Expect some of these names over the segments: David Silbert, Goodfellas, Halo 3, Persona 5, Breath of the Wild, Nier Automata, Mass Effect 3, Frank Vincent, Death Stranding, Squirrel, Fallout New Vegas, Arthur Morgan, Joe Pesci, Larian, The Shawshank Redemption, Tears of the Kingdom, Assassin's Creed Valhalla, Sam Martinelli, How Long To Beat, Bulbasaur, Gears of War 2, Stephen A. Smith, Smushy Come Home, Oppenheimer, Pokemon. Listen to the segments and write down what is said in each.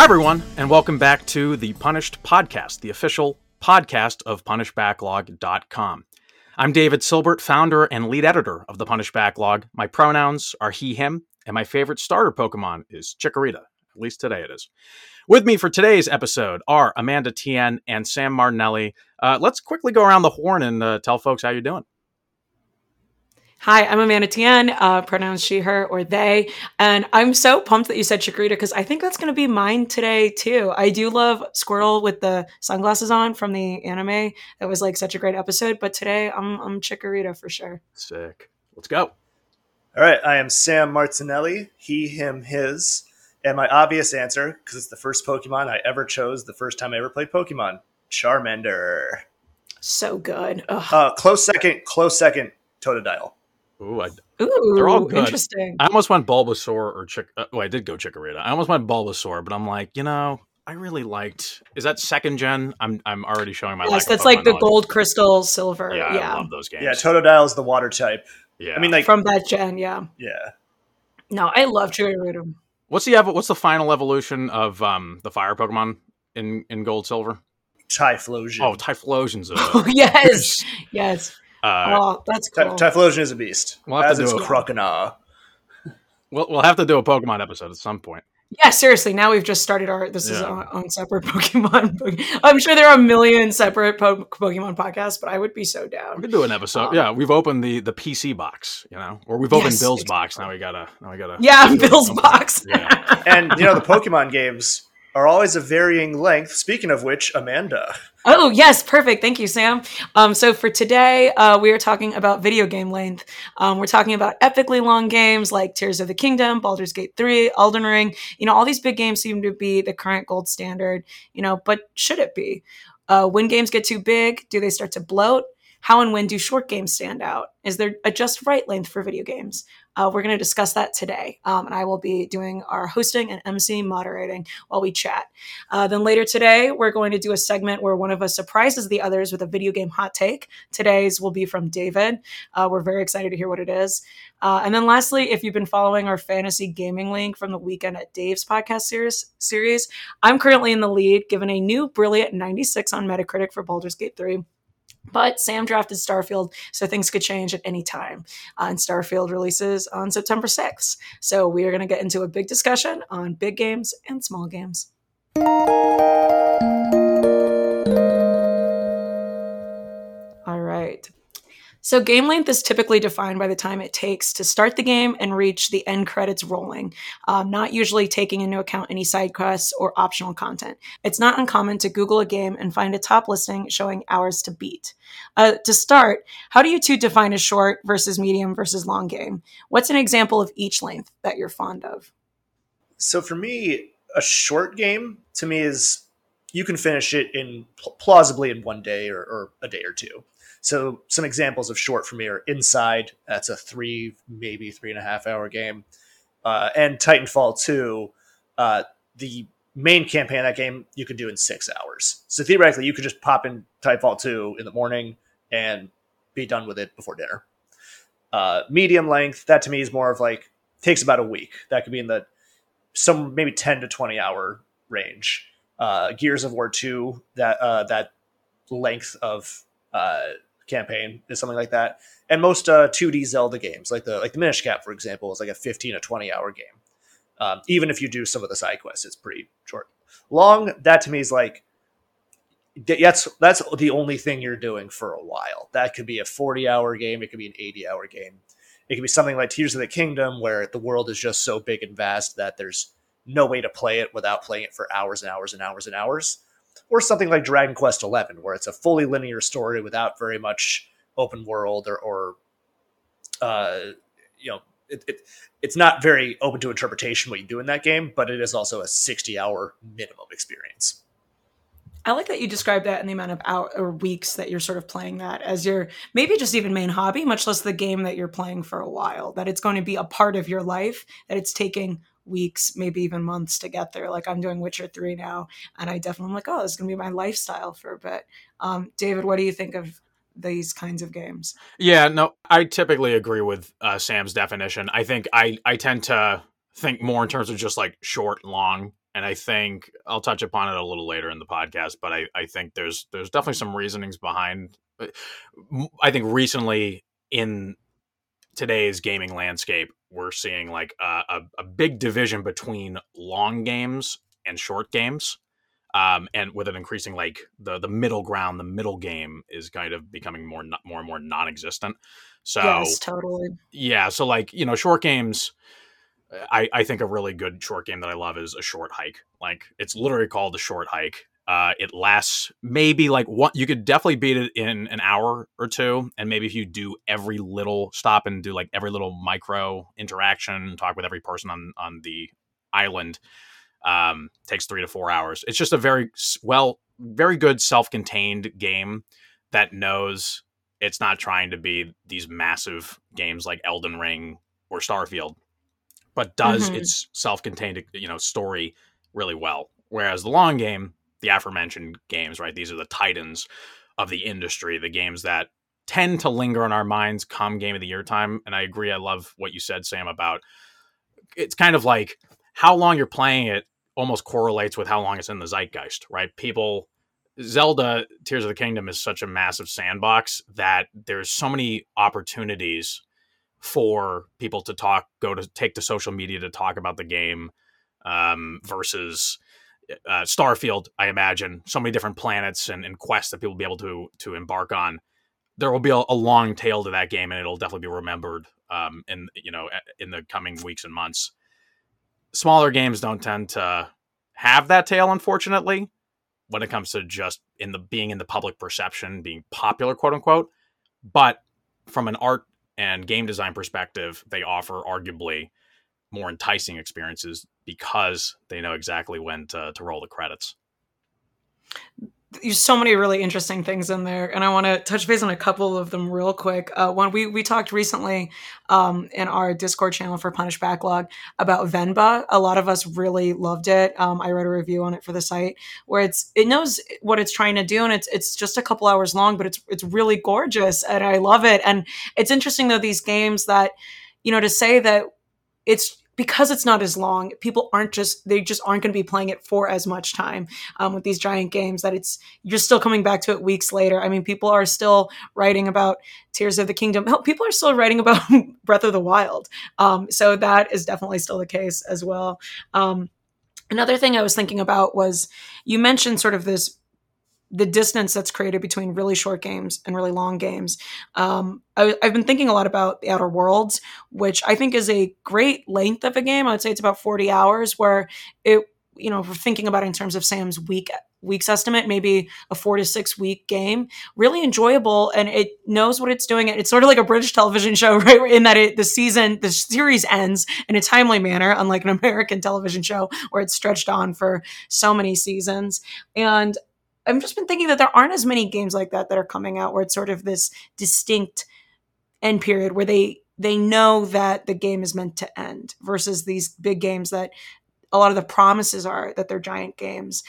Hi, everyone, and welcome back to The Punished Podcast, the official podcast of PunishedBacklog.com. I'm David Silbert, founder and lead editor of The Punished Backlog. My pronouns are he, him, and my favorite starter Pokemon is Chikorita. At least today it is. With me for today's episode are Amanda Tien and Sam Martinelli. Let's quickly go around the horn and tell folks how you're doing. Hi, I'm Amanda Tien, pronouns she, her, or they. And I'm so pumped that you said Chikorita because I think that's going to be mine today, too. I do love Squirrel with the sunglasses on from the anime. It was like such a great episode. But today I'm Chikorita for sure. Sick. Let's go. All right. I am Sam Martinelli, he, him, his. And my obvious answer, because it's the first Pokemon I ever chose the first time I ever played Pokemon, Charmander. So good. Close second, Totodile. Ooh, they're all good. Interesting. I almost went Bulbasaur or I did go Chikorita. I almost went Bulbasaur, but I'm like, you know, I really liked. Is that second gen? I'm already showing my. Yes, that's like the gold, crystal, silver. Yeah, I love those games. Yeah, Totodile is the water type. Yeah, I mean, like from that gen. Yeah. Yeah. No, I love Chikorita. What's the final evolution of the fire Pokemon in Gold Silver? Typhlosion. Oh, Typhlosion's. Yes, yes. That's cool. Typhlosion is a beast. We'll have to do a Croconaw. We'll have to do a Pokemon episode at some point. Yeah, seriously. Now we've just started is our own separate Pokemon. I'm sure there are a million separate Pokemon podcasts, but I would be so down. We could do an episode. We've opened the PC box, you know, or we've opened Bill's box. Now we gotta. Yeah, Bill's box. Yeah. And you know the Pokemon games are always a varying length. Speaking of which, Amanda. Oh, yes. Perfect. Thank you, Sam. So for today, we are talking about video game length. We're talking about epically long games like Tears of the Kingdom, Baldur's Gate 3, Elden Ring. You know, all these big games seem to be the current gold standard, you know, but should it be? When games get too big, do they start to bloat? How and when do short games stand out? Is there a just right length for video games? We're going to discuss that today. And I will be doing our hosting and MC moderating while we chat. Then later today, we're going to do a segment where one of us surprises the others with a video game hot take. Today's will be from David. We're very excited to hear what it is. And then lastly, if you've been following our fantasy gaming league from the Weekend at Dave's podcast series, I'm currently in the lead, given a new brilliant 96 on Metacritic for Baldur's Gate 3. But Sam drafted Starfield, so things could change at any time. And Starfield releases on September 6th. So we are going to get into a big discussion on big games and small games. All right. So game length is typically defined by the time it takes to start the game and reach the end credits rolling, not usually taking into account any side quests or optional content. It's not uncommon to Google a game and find a top listing showing hours to beat. To start, how do you two define a short versus medium versus long game? What's an example of each length that you're fond of? So for me, a short game to me is you can finish it in plausibly in one day or a day or two. So some examples of short for me are Inside. That's a 3.5 hour game. And Titanfall 2, the main campaign of that game, you could do in 6 hours. So theoretically, you could just pop in Titanfall 2 in the morning and be done with it before dinner. Medium length, that to me is more of like, takes about a week. That could be in the maybe 10 to 20 hour range. Gears of War 2, that length of campaign is something like that, and most 2D Zelda games like the Minish Cap, for example, is like a 15 to 20 hour game. Even if you do some of the side quests, it's pretty short. Long, that to me is like that's the only thing you're doing for a while. That could be a 40 hour game. It could be an 80 hour game. It could be something like Tears of the Kingdom, where the world is just so big and vast that there's no way to play it without playing it for hours and hours and hours and hours. Or something like Dragon Quest XI, where it's a fully linear story without very much open world it's not very open to interpretation what you do in that game, but it is also a 60-hour minimum experience. I like that you described that in the amount of hours or weeks that you're sort of playing that as your maybe just even main hobby, much less the game that you're playing for a while, that it's going to be a part of your life, that it's taking weeks, maybe even months to get there. Like I'm doing Witcher 3 now, and I definitely am like, oh, this is going to be my lifestyle for a bit. David, what do you think of these kinds of games? Yeah, no, I typically agree with Sam's definition. I think I tend to think more in terms of just like short, long, And I think I'll touch upon it a little later in the podcast, but I think there's definitely some reasonings behind. I think recently in today's gaming landscape, we're seeing like a big division between long games and short games. And with an increasing, like the middle ground, the middle game is kind of becoming more and more non-existent. So yes, totally. Yeah. So like, you know, short games, I think a really good short game that I love is A Short Hike. Like it's literally called A Short Hike. It lasts maybe like one, you could definitely beat it in an hour or two. And maybe if you do every little stop and do like every little micro interaction, talk with every person on the island, takes 3 to 4 hours. It's just a very good self-contained game that knows it's not trying to be these massive games like Elden Ring or Starfield, but does its self-contained, you know, story really well. Whereas the long game, the aforementioned games, right? These are the titans of the industry, the games that tend to linger in our minds come game of the year time. And I agree. I love what you said, Sam, about it's kind of like how long you're playing it almost correlates with how long it's in the zeitgeist, right? People, Zelda, Tears of the Kingdom is such a massive sandbox that there's so many opportunities for people to talk, take to social media to talk about the game, versus Starfield, I imagine. So many different planets and quests that people will be able to embark on. There will be a long tail to that game, and it'll definitely be remembered in the coming weeks and months. Smaller games don't tend to have that tail, unfortunately, when it comes to just being in the public perception, being popular, quote unquote. But from an art and game design perspective, they offer arguably more enticing experiences because they know exactly when to roll the credits. There's so many really interesting things in there, and I want to touch base on a couple of them real quick. One, we talked recently in our Discord channel for Punished Backlog about Venba. A lot of us really loved it. I wrote a review on it for the site where it knows what it's trying to do, and it's just a couple hours long, but it's really gorgeous, and I love it. And it's interesting though, these games that, you know, to say that it's, because it's not as long, people they just aren't going to be playing it for as much time with these giant games that you're still coming back to it weeks later. I mean, people are still writing about Tears of the Kingdom. Hell, people are still writing about Breath of the Wild. So that is definitely still the case as well. Another thing I was thinking about was you mentioned sort of the distance that's created between really short games and really long games. I've been thinking a lot about The Outer Worlds, which I think is a great length of a game. I would say it's about 40 hours where it, you know, if we're thinking about it in terms of Sam's week's estimate, maybe a 4 to 6 week game, really enjoyable. And it knows what it's doing. It's sort of like a British television show, right? In that the series ends in a timely manner, unlike an American television show where it's stretched on for so many seasons. And I've just been thinking that there aren't as many games like that are coming out where it's sort of this distinct end period where they know that the game is meant to end versus these big games that a lot of the promises are that they're giant games,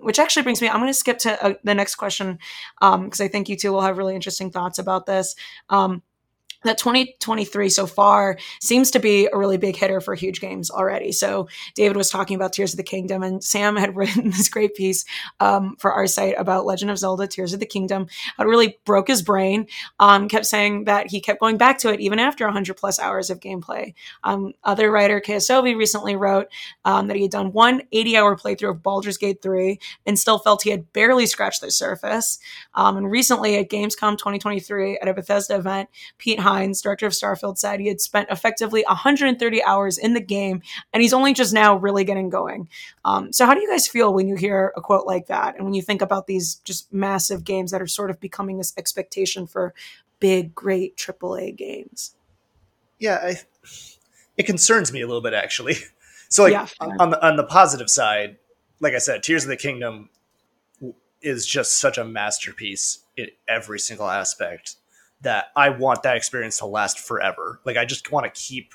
which actually brings me, I'm going to skip to the next question because I think you two will have really interesting thoughts about this. That 2023 so far seems to be a really big hitter for huge games already. So David was talking about Tears of the Kingdom, and Sam had written this great piece for our site about Legend of Zelda, Tears of the Kingdom. It really broke his brain, kept saying that he kept going back to it even after 100 plus hours of gameplay. Other writer, KSOV, recently wrote that he had done one 80-hour playthrough of Baldur's Gate 3 and still felt he had barely scratched the surface. And recently at Gamescom 2023 at a Bethesda event, Pete Hines, director of Starfield, said he had spent effectively 130 hours in the game, and he's only just now really getting going. So how do you guys feel when you hear a quote like that, and when you think about these just massive games that are sort of becoming this expectation for big, great AAA games? Yeah, it concerns me a little bit, actually. So like, yeah, on the positive side, like I said, Tears of the Kingdom is just such a masterpiece in every single aspect that I want that experience to last forever. Like, I just want to keep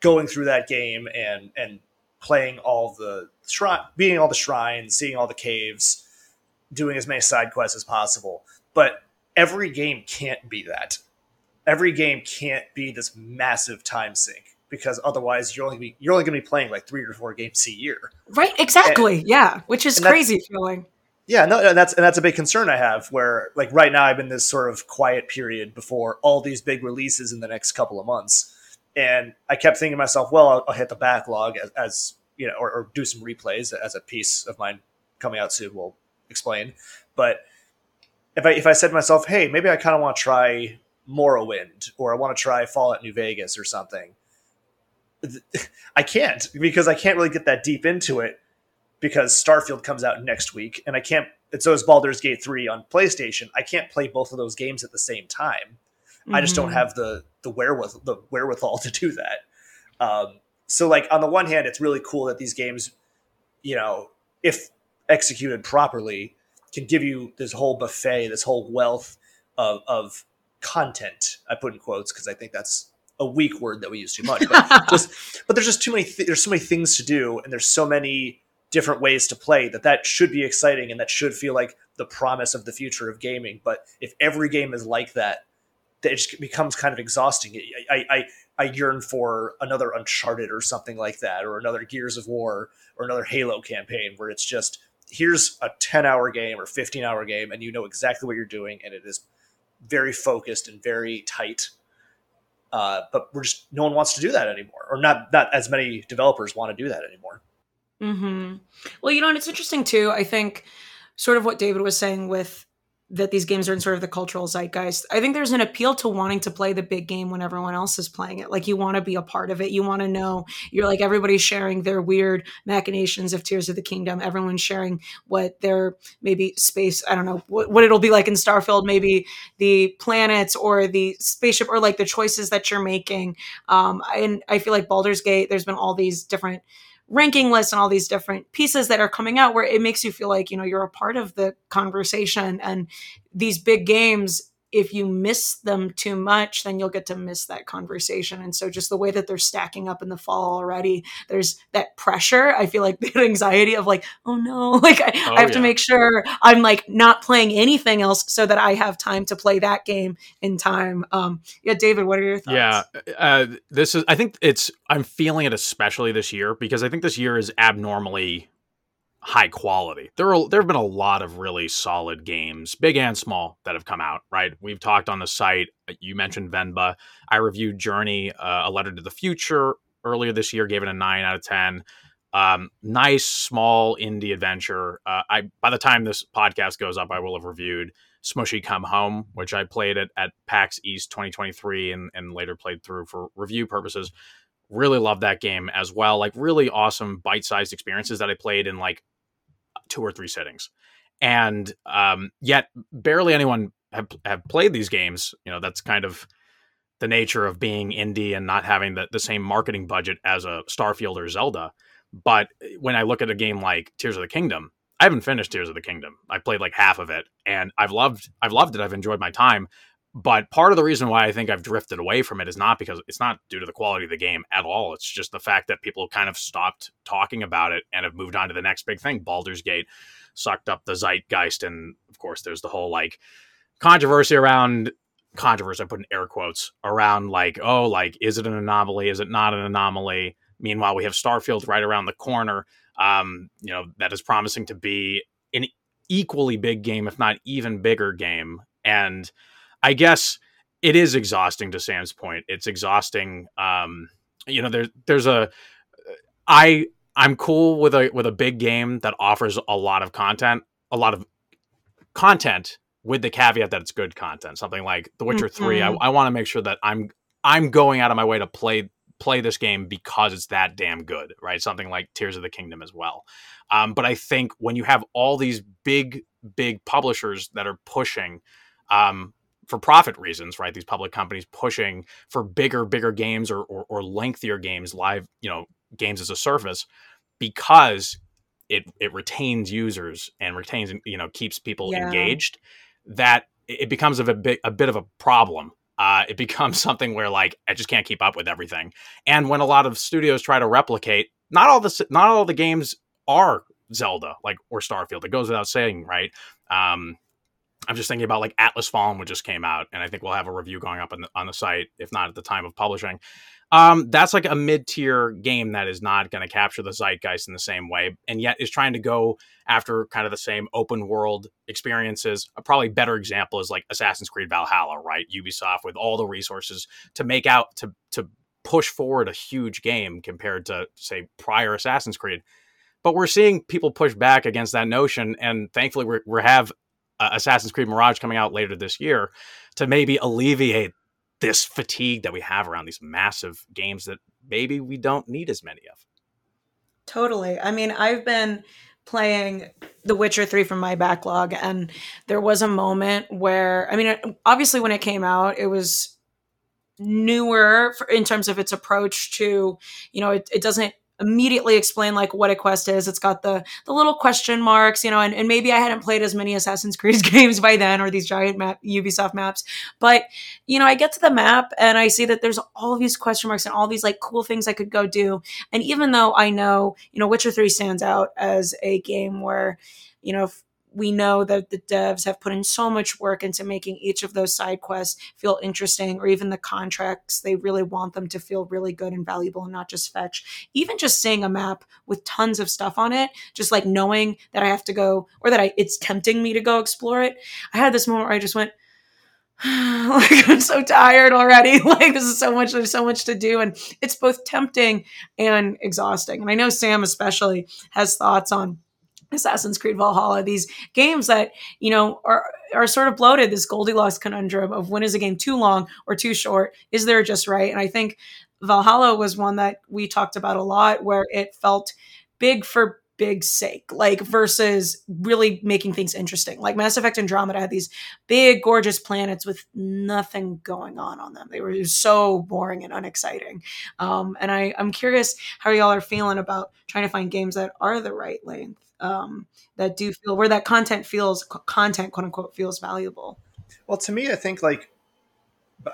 going through that game and playing all the being all the shrines, seeing all the caves, doing as many side quests as possible. But every game can't be that. Every game can't be this massive time sink. because otherwise you're only going to be playing like 3 or 4 games a year. Right. Exactly. And, yeah. Which is crazy feeling. Yeah. No, and that's a big concern I have, where like right now I'm in this sort of quiet period before all these big releases in the next couple of months. And I kept thinking to myself, well, I'll hit the backlog as you know, or do some replays as a piece of mine coming out soon. We'll explain. But if I said to myself, hey, maybe I kind of want to try Morrowind, or I want to try Fallout New Vegas or something, I can't, because I can't really get that deep into it because Starfield comes out next week, and I can't. And so is Baldur's Gate 3 on PlayStation. I can't play both of those games at the same time. Mm-hmm. I just don't have the wherewithal to do that. So like on the one hand, it's really cool that these games, you know, if executed properly, can give you this whole buffet, this whole wealth of content. I put in quotes because I think that's a weak word that we use too much. But, but there's just too many. There's so many things to do, and there's so many different ways to play that should be exciting, and that should feel like the promise of the future of gaming. But if every game is like that, it just becomes kind of exhausting. I yearn for another Uncharted or something like that, or another Gears of War, or another Halo campaign, where it's just, here's a 10-hour game or 15-hour game, and you know exactly what you're doing, and it is very focused and very tight. But no one wants to do that anymore, or not as many developers want to do that anymore. Mm-hmm. Well, you know, and it's interesting too. I think sort of what David was saying with that these games are in sort of the cultural zeitgeist. I think there's an appeal to wanting to play the big game when everyone else is playing it. Like, you want to be a part of it. You want to know, you're like, everybody's sharing their weird machinations of Tears of the Kingdom. Everyone's sharing what their maybe space, I don't know, what it'll be like in Starfield, maybe the planets or the spaceship or like the choices that you're making. And I feel like Baldur's Gate, there's been all these different ranking lists and all these different pieces that are coming out where it makes you feel like, you know, you're a part of the conversation. And these big games, if you miss them too much, then you'll get to miss that conversation. And so just the way that they're stacking up in the fall already, there's that pressure. I feel like the anxiety of like, oh no, like I have to make sure I'm like not playing anything else so that I have time to play that game in time. Yeah. David, what are your thoughts? Yeah. I'm feeling it especially this year, because I think this year is abnormally high quality. There have been a lot of really solid games, big and small, that have come out, right? We've talked on the site. You mentioned Venba. I reviewed Journey, A Letter to the Future earlier this year, gave it a 9 out of 10. Nice, small indie adventure. By the time this podcast goes up, I will have reviewed Smushy Come Home, which I played at PAX East 2023 and later played through for review purposes. Really loved that game as well. Like, really awesome bite-sized experiences that I played in like 2 or 3 sittings, and yet barely anyone have played these games. You know, that's kind of the nature of being indie and not having the same marketing budget as a Starfield or Zelda. But when I look at a game like Tears of the Kingdom, I haven't finished Tears of the Kingdom. I played like half of it, and I've loved it. I've enjoyed my time. But part of the reason why I think I've drifted away from it is not because it's not due to the quality of the game at all. It's just the fact that people kind of stopped talking about it and have moved on to the next big thing. Baldur's Gate sucked up the zeitgeist. And of course, there's the whole like controversy, I put in air quotes, around like, oh, like, is it an anomaly? Is it not an anomaly? Meanwhile, we have Starfield right around the corner, you know, that is promising to be an equally big game, if not even bigger game. And I guess it is exhausting, to Sam's point. It's exhausting. You know, I'm cool with a big game that offers a lot of content with the caveat that it's good content. Something like The Witcher 3. I want to make sure that I'm going out of my way to play this game because it's that damn good, right? Something like Tears of the Kingdom as well. But I think when you have all these big publishers that are pushing, for profit reasons, right? These public companies pushing for bigger games or lengthier games, live, you know, games as a service, because it retains users and retains, you know, keeps people engaged, that it becomes a bit of a problem. It becomes something where like, I just can't keep up with everything. And when a lot of studios try to replicate, not all the games are Zelda, like, or Starfield. It goes without saying, right? I'm just thinking about like Atlas Fallen, which just came out, and I think we'll have a review going up on the site, if not at the time of publishing. That's like a mid-tier game that is not going to capture the zeitgeist in the same way, and yet is trying to go after kind of the same open world experiences. A probably better example is like Assassin's Creed Valhalla, right? Ubisoft with all the resources to make out, to push forward a huge game compared to, say, prior Assassin's Creed. But we're seeing people push back against that notion, and thankfully we have Assassin's Creed Mirage coming out later this year to maybe alleviate this fatigue that we have around these massive games that maybe we don't need as many of. Totally. I mean, I've been playing The Witcher 3 from my backlog, and there was a moment where, I mean, obviously when it came out, it was newer in terms of its approach to, you know, it doesn't immediately explain like what a quest is. It's got the little question marks, you know, and maybe I hadn't played as many Assassin's Creed games by then, or these giant Ubisoft maps. But, you know, I get to the map and I see that there's all these question marks and all these like cool things I could go do. And even though I know, you know, Witcher 3 stands out as a game where, you know, we know that the devs have put in so much work into making each of those side quests feel interesting, or even the contracts, they really want them to feel really good and valuable and not just fetch. Even just seeing a map with tons of stuff on it, just like knowing that I have to go, or that it's tempting me to go explore it. I had this moment where I just went, like, I'm so tired already. Like, this is so much, there's so much to do. And it's both tempting and exhausting. And I know Sam especially has thoughts on Assassin's Creed Valhalla, these games that, you know, are sort of bloated, this Goldilocks conundrum of when is a game too long or too short? Is there just right? And I think Valhalla was one that we talked about a lot, where it felt big for big sake, like versus really making things interesting. Like Mass Effect Andromeda had these big, gorgeous planets with nothing going on them. They were so boring and unexciting. And I'm curious how y'all are feeling about trying to find games that are the right length. That do feel where that content quote unquote feels valuable. Well, to me, I think like,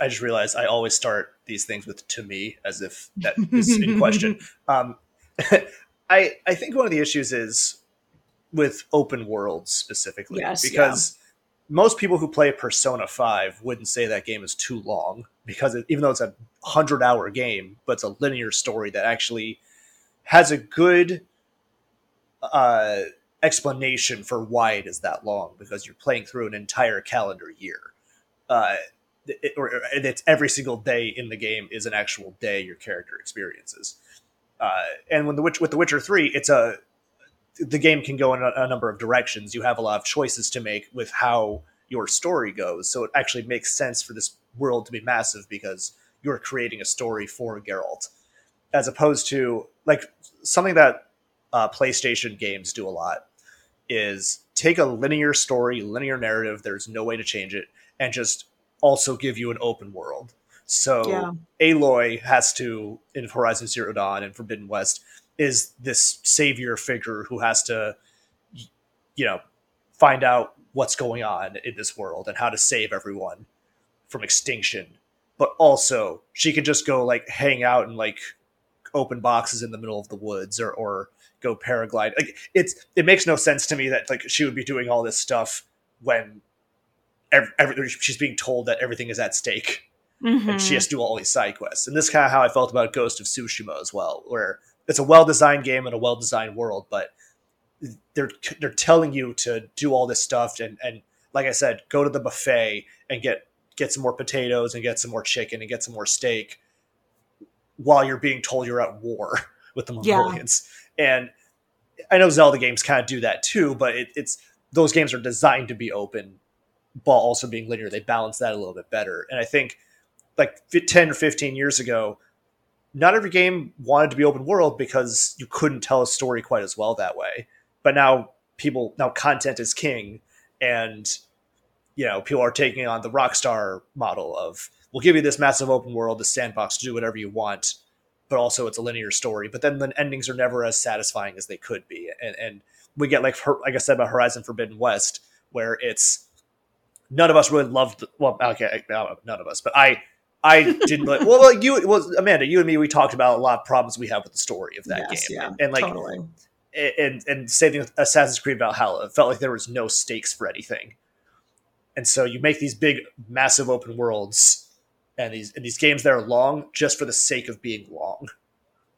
I just realized I always start these things with "to me" as if that is in question. I think one of the issues is with open worlds specifically, because most people who play Persona 5 wouldn't say that game is too long, because even though it's a 100-hour game, but it's a linear story that actually has a good explanation for why it is that long, because you're playing through an entire calendar year. It's every single day in the game is an actual day your character experiences. And with The Witcher 3, the game can go in a number of directions. You have a lot of choices to make with how your story goes. So it actually makes sense for this world to be massive, because you're creating a story for Geralt, as opposed to like something that PlayStation games do a lot, is take a linear story, linear narrative, there's no way to change it, and just also give you an open world. So Aloy has to, in Horizon Zero Dawn and Forbidden West, is this savior figure who has to, you know, find out what's going on in this world and how to save everyone from extinction. But also she could just go like hang out and like open boxes in the middle of the woods, or go paraglide. Like, it makes no sense to me that like she would be doing all this stuff when she's being told that everything is at stake, and she has to do all these side quests. And this is kind of how I felt about Ghost of Tsushima as well, where it's a well-designed game and a well-designed world, but they're telling you to do all this stuff and like I said, go to the buffet and get some more potatoes and get some more chicken and get some more steak, while you're being told you're at war with the Mongolians. And I know Zelda games kind of do that too, but it's those games are designed to be open while also being linear. They balance that a little bit better. And I think like 10 or 15 years ago, not every game wanted to be open world, because you couldn't tell a story quite as well that way. But now content is king, and you know, people are taking on the Rockstar model of, we'll give you this massive open world, this sandbox, to do whatever you want, but also it's a linear story. But then the endings are never as satisfying as they could be. And we get, like I said about Horizon Forbidden West, where it's none of us really loved. Well, okay, none of us, but I didn't. Amanda, you and me, we talked about a lot of problems we have with the story of that game. Yeah, and like, totally. And same thing with Assassin's Creed Valhalla. It felt like there was no stakes for anything. And so you make these big, massive open worlds and these games that are long just for the sake of being long.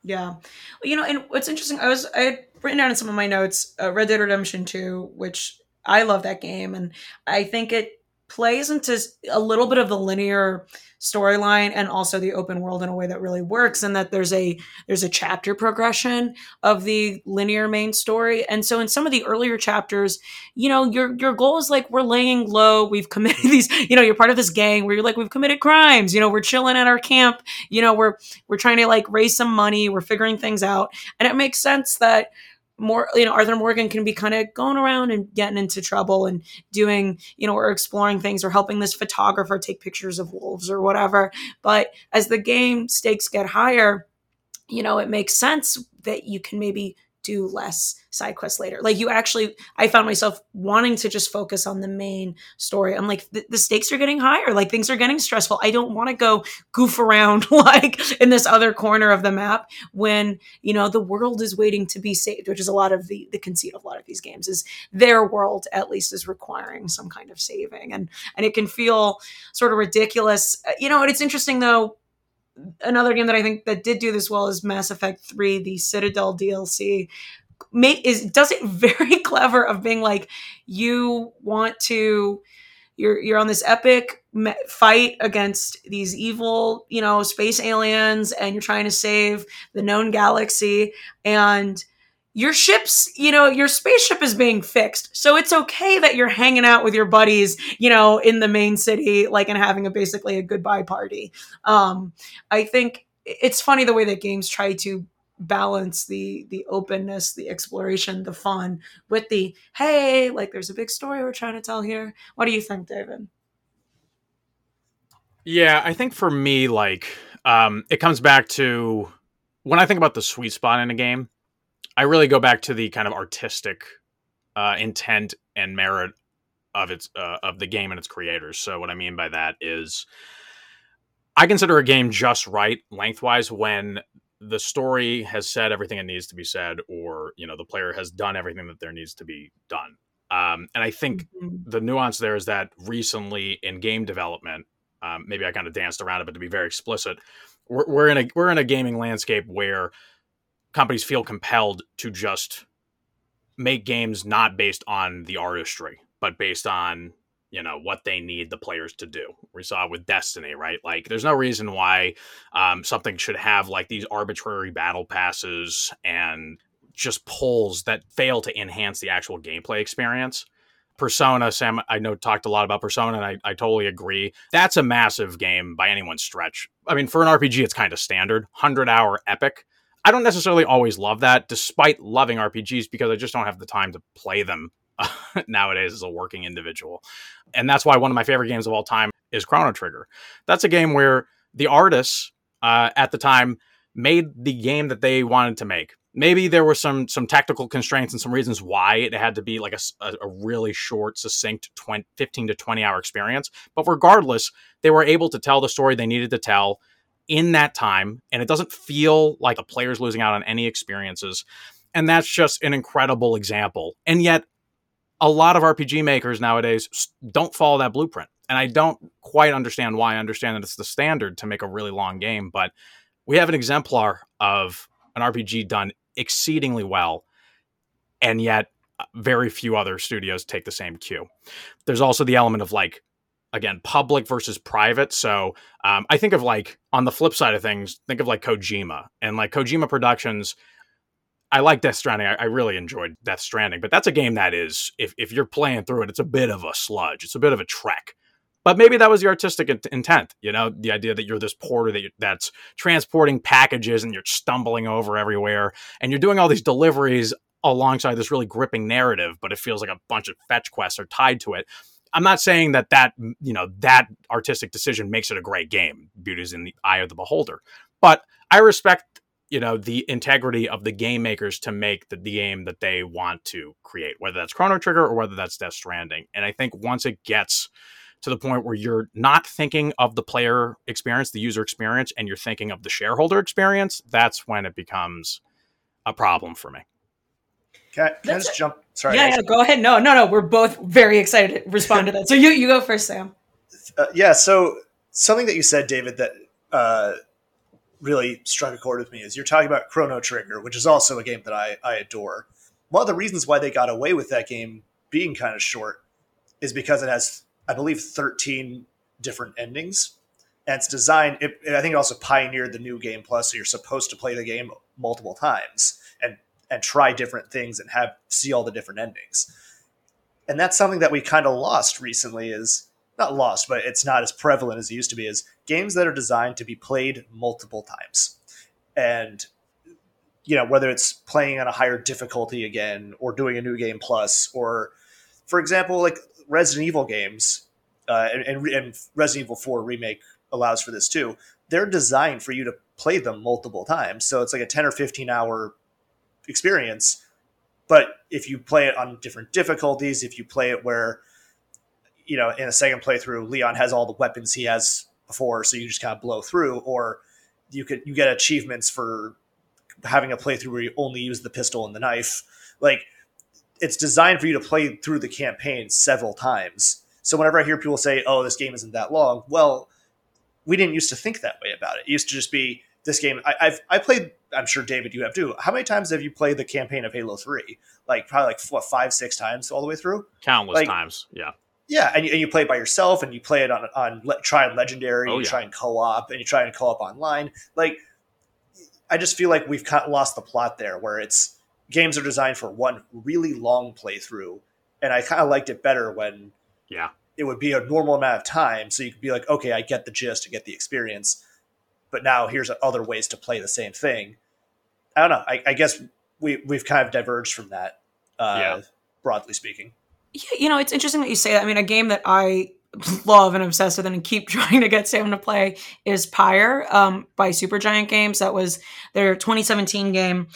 Yeah. You know, and what's interesting, I had written down in some of my notes, Red Dead Redemption 2, which I love that game. And I think it plays into a little bit of the linear storyline and also the open world in a way that really works, and that there's a chapter progression of the linear main story. And so in some of the earlier chapters, you know, your goal is like, we're laying low. We've committed these, you know, you're part of this gang where you're like, we've committed crimes, you know, we're chilling at our camp, you know, we're trying to like raise some money. We're figuring things out. And it makes sense that more, you know, Arthur Morgan can be kind of going around and getting into trouble and doing, you know, or exploring things or helping this photographer take pictures of wolves or whatever. But as the game stakes get higher, you know, it makes sense that you can maybe do less side quests later. Like I found myself wanting to just focus on the main story. I'm like, the stakes are getting higher. Like things are getting stressful. I don't want to go goof around like in this other corner of the map when, you know, the world is waiting to be saved, which is a lot of the conceit of a lot of these games is their world at least is requiring some kind of saving. And it can feel sort of ridiculous. You know, and it's interesting though, another game that I think that did do this well is Mass Effect 3, the Citadel DLC. Does it very clever of being like, you want to, you're on this epic fight against these evil, you know, space aliens, and you're trying to save the known galaxy, and your ship's, you know, your spaceship is being fixed. So it's okay that you're hanging out with your buddies, you know, in the main city, like, and having basically a goodbye party. I think it's funny the way that games try to balance the openness, the exploration, the fun with the, hey, like there's a big story we're trying to tell here. What do you think, David? Yeah, I think for me, like, it comes back to when I think about the sweet spot in a game, I really go back to the kind of artistic intent and merit of its of the game and its creators. So what I mean by that is I consider a game just right lengthwise when the story has said everything it needs to be said, or, you know, the player has done everything that there needs to be done. And I think the nuance there is that recently in game development, maybe I kind of danced around it, but to be very explicit, we're in a gaming landscape where companies feel compelled to just make games not based on the artistry, but based on, you know, what they need the players to do. We saw it with Destiny, right? Like there's no reason why something should have like these arbitrary battle passes and just pulls that fail to enhance the actual gameplay experience. Persona, Sam, I know, talked a lot about Persona, and I totally agree. That's a massive game by anyone's stretch. I mean, for an RPG, it's kind of standard. 100-hour epic. I don't necessarily always love that, despite loving RPGs, because I just don't have the time to play them nowadays as a working individual. And that's why one of my favorite games of all time is Chrono Trigger. That's a game where the artists at the time made the game that they wanted to make. Maybe there were some technical constraints and some reasons why it had to be like a really short, succinct 15 to 20-hour experience. But regardless, they were able to tell the story they needed to tell in that time, and it doesn't feel like the player's losing out on any experiences. And that's just an incredible example. And yet a lot of RPG makers nowadays don't follow that blueprint. And I don't quite understand why. I understand that it's the standard to make a really long game, but we have an exemplar of an RPG done exceedingly well, and yet very few other studios take the same cue. There's also the element of like, again, public versus private. So I think of like, on the flip side of things, think of like Kojima and like Kojima Productions. I like Death Stranding. I really enjoyed Death Stranding, but that's a game that is, if you're playing through it, it's a bit of a sludge. It's a bit of a trek. But maybe that was the artistic intent. You know, the idea that you're this porter that's transporting packages and you're stumbling over everywhere and you're doing all these deliveries alongside this really gripping narrative, but it feels like a bunch of fetch quests are tied to it. I'm not saying that, you know, that artistic decision makes it a great game. Beauty's in the eye of the beholder. But I respect, you know, the integrity of the game makers to make the game that they want to create, whether that's Chrono Trigger or whether that's Death Stranding. And I think once it gets to the point where you're not thinking of the player experience, the user experience, and you're thinking of the shareholder experience, that's when it becomes a problem for me. Can I just jump? Sorry. Yeah, go ahead. No. We're both very excited to respond to that. So you go first, Sam. Yeah. So something that you said, David, that really struck a chord with me is you're talking about Chrono Trigger, which is also a game that I adore. One of the reasons why they got away with that game being kind of short is because it has, I believe, 13 different endings. And it's designed, I think it also pioneered the new game plus, so you're supposed to play the game multiple times and try different things and see all the different endings. And that's something that we kind of lost recently is, not lost, but it's not as prevalent as it used to be, is games that are designed to be played multiple times. And, you know, whether it's playing on a higher difficulty again or doing a new game plus or, for example, like Resident Evil games and Resident Evil 4 Remake allows for this too. They're designed for you to play them multiple times. So it's like a 10 or 15 hour experience. But if you play it on different difficulties, if you play it where, you know, in a second playthrough, Leon has all the weapons he has before, so you just kind of blow through, or you get achievements for having a playthrough where you only use the pistol and the knife. Like, it's designed for you to play through the campaign several times. So whenever I hear people say, oh, this game isn't that long, well, we didn't used to think that way about it. It used to just be this game. I played, I'm sure, David, you have too. How many times have you played the campaign of Halo 3? Like probably like what, 5-6 times all the way through? Countless times, yeah. Yeah, and you play it by yourself, and you play it on try and Legendary, you try and co-op, and you try and co-op online. Like, I just feel like we've kind of lost the plot there, where it's games are designed for one really long playthrough, and I kind of liked it better when it would be a normal amount of time, so you could be like, okay, I get the gist, I get the experience, but now here's other ways to play the same thing. I don't know. I guess we've kind of diverged from that, broadly speaking. You know, it's interesting that you say that. I mean, a game that I love and obsessed with and keep trying to get Sam to play is Pyre by Supergiant Games. That was their 2017 game.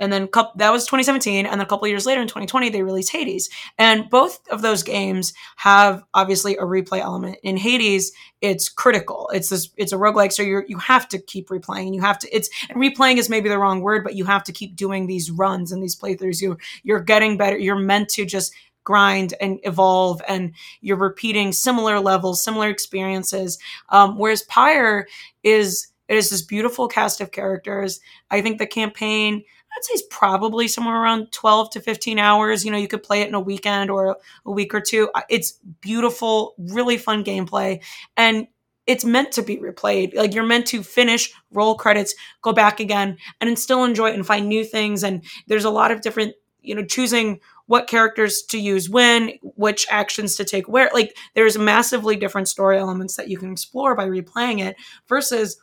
And then that was 2017. And then a couple years later in 2020, they released Hades. And both of those games have obviously a replay element. In Hades, it's critical. It's a roguelike. So you have to keep replaying, and you have to, and replaying is maybe the wrong word, but you have to keep doing these runs and these playthroughs. You're getting better. You're meant to just grind and evolve, and you're repeating similar levels, similar experiences. Whereas Pyre is this beautiful cast of characters. I think the campaign, I'd say, it's probably somewhere around 12 to 15 hours. You know, you could play it in a weekend or a week or two. It's beautiful, really fun gameplay. And it's meant to be replayed. Like, you're meant to finish, roll credits, go back again, and still enjoy it and find new things. And there's a lot of different, you know, choosing what characters to use when, which actions to take where. Like, there's massively different story elements that you can explore by replaying it versus,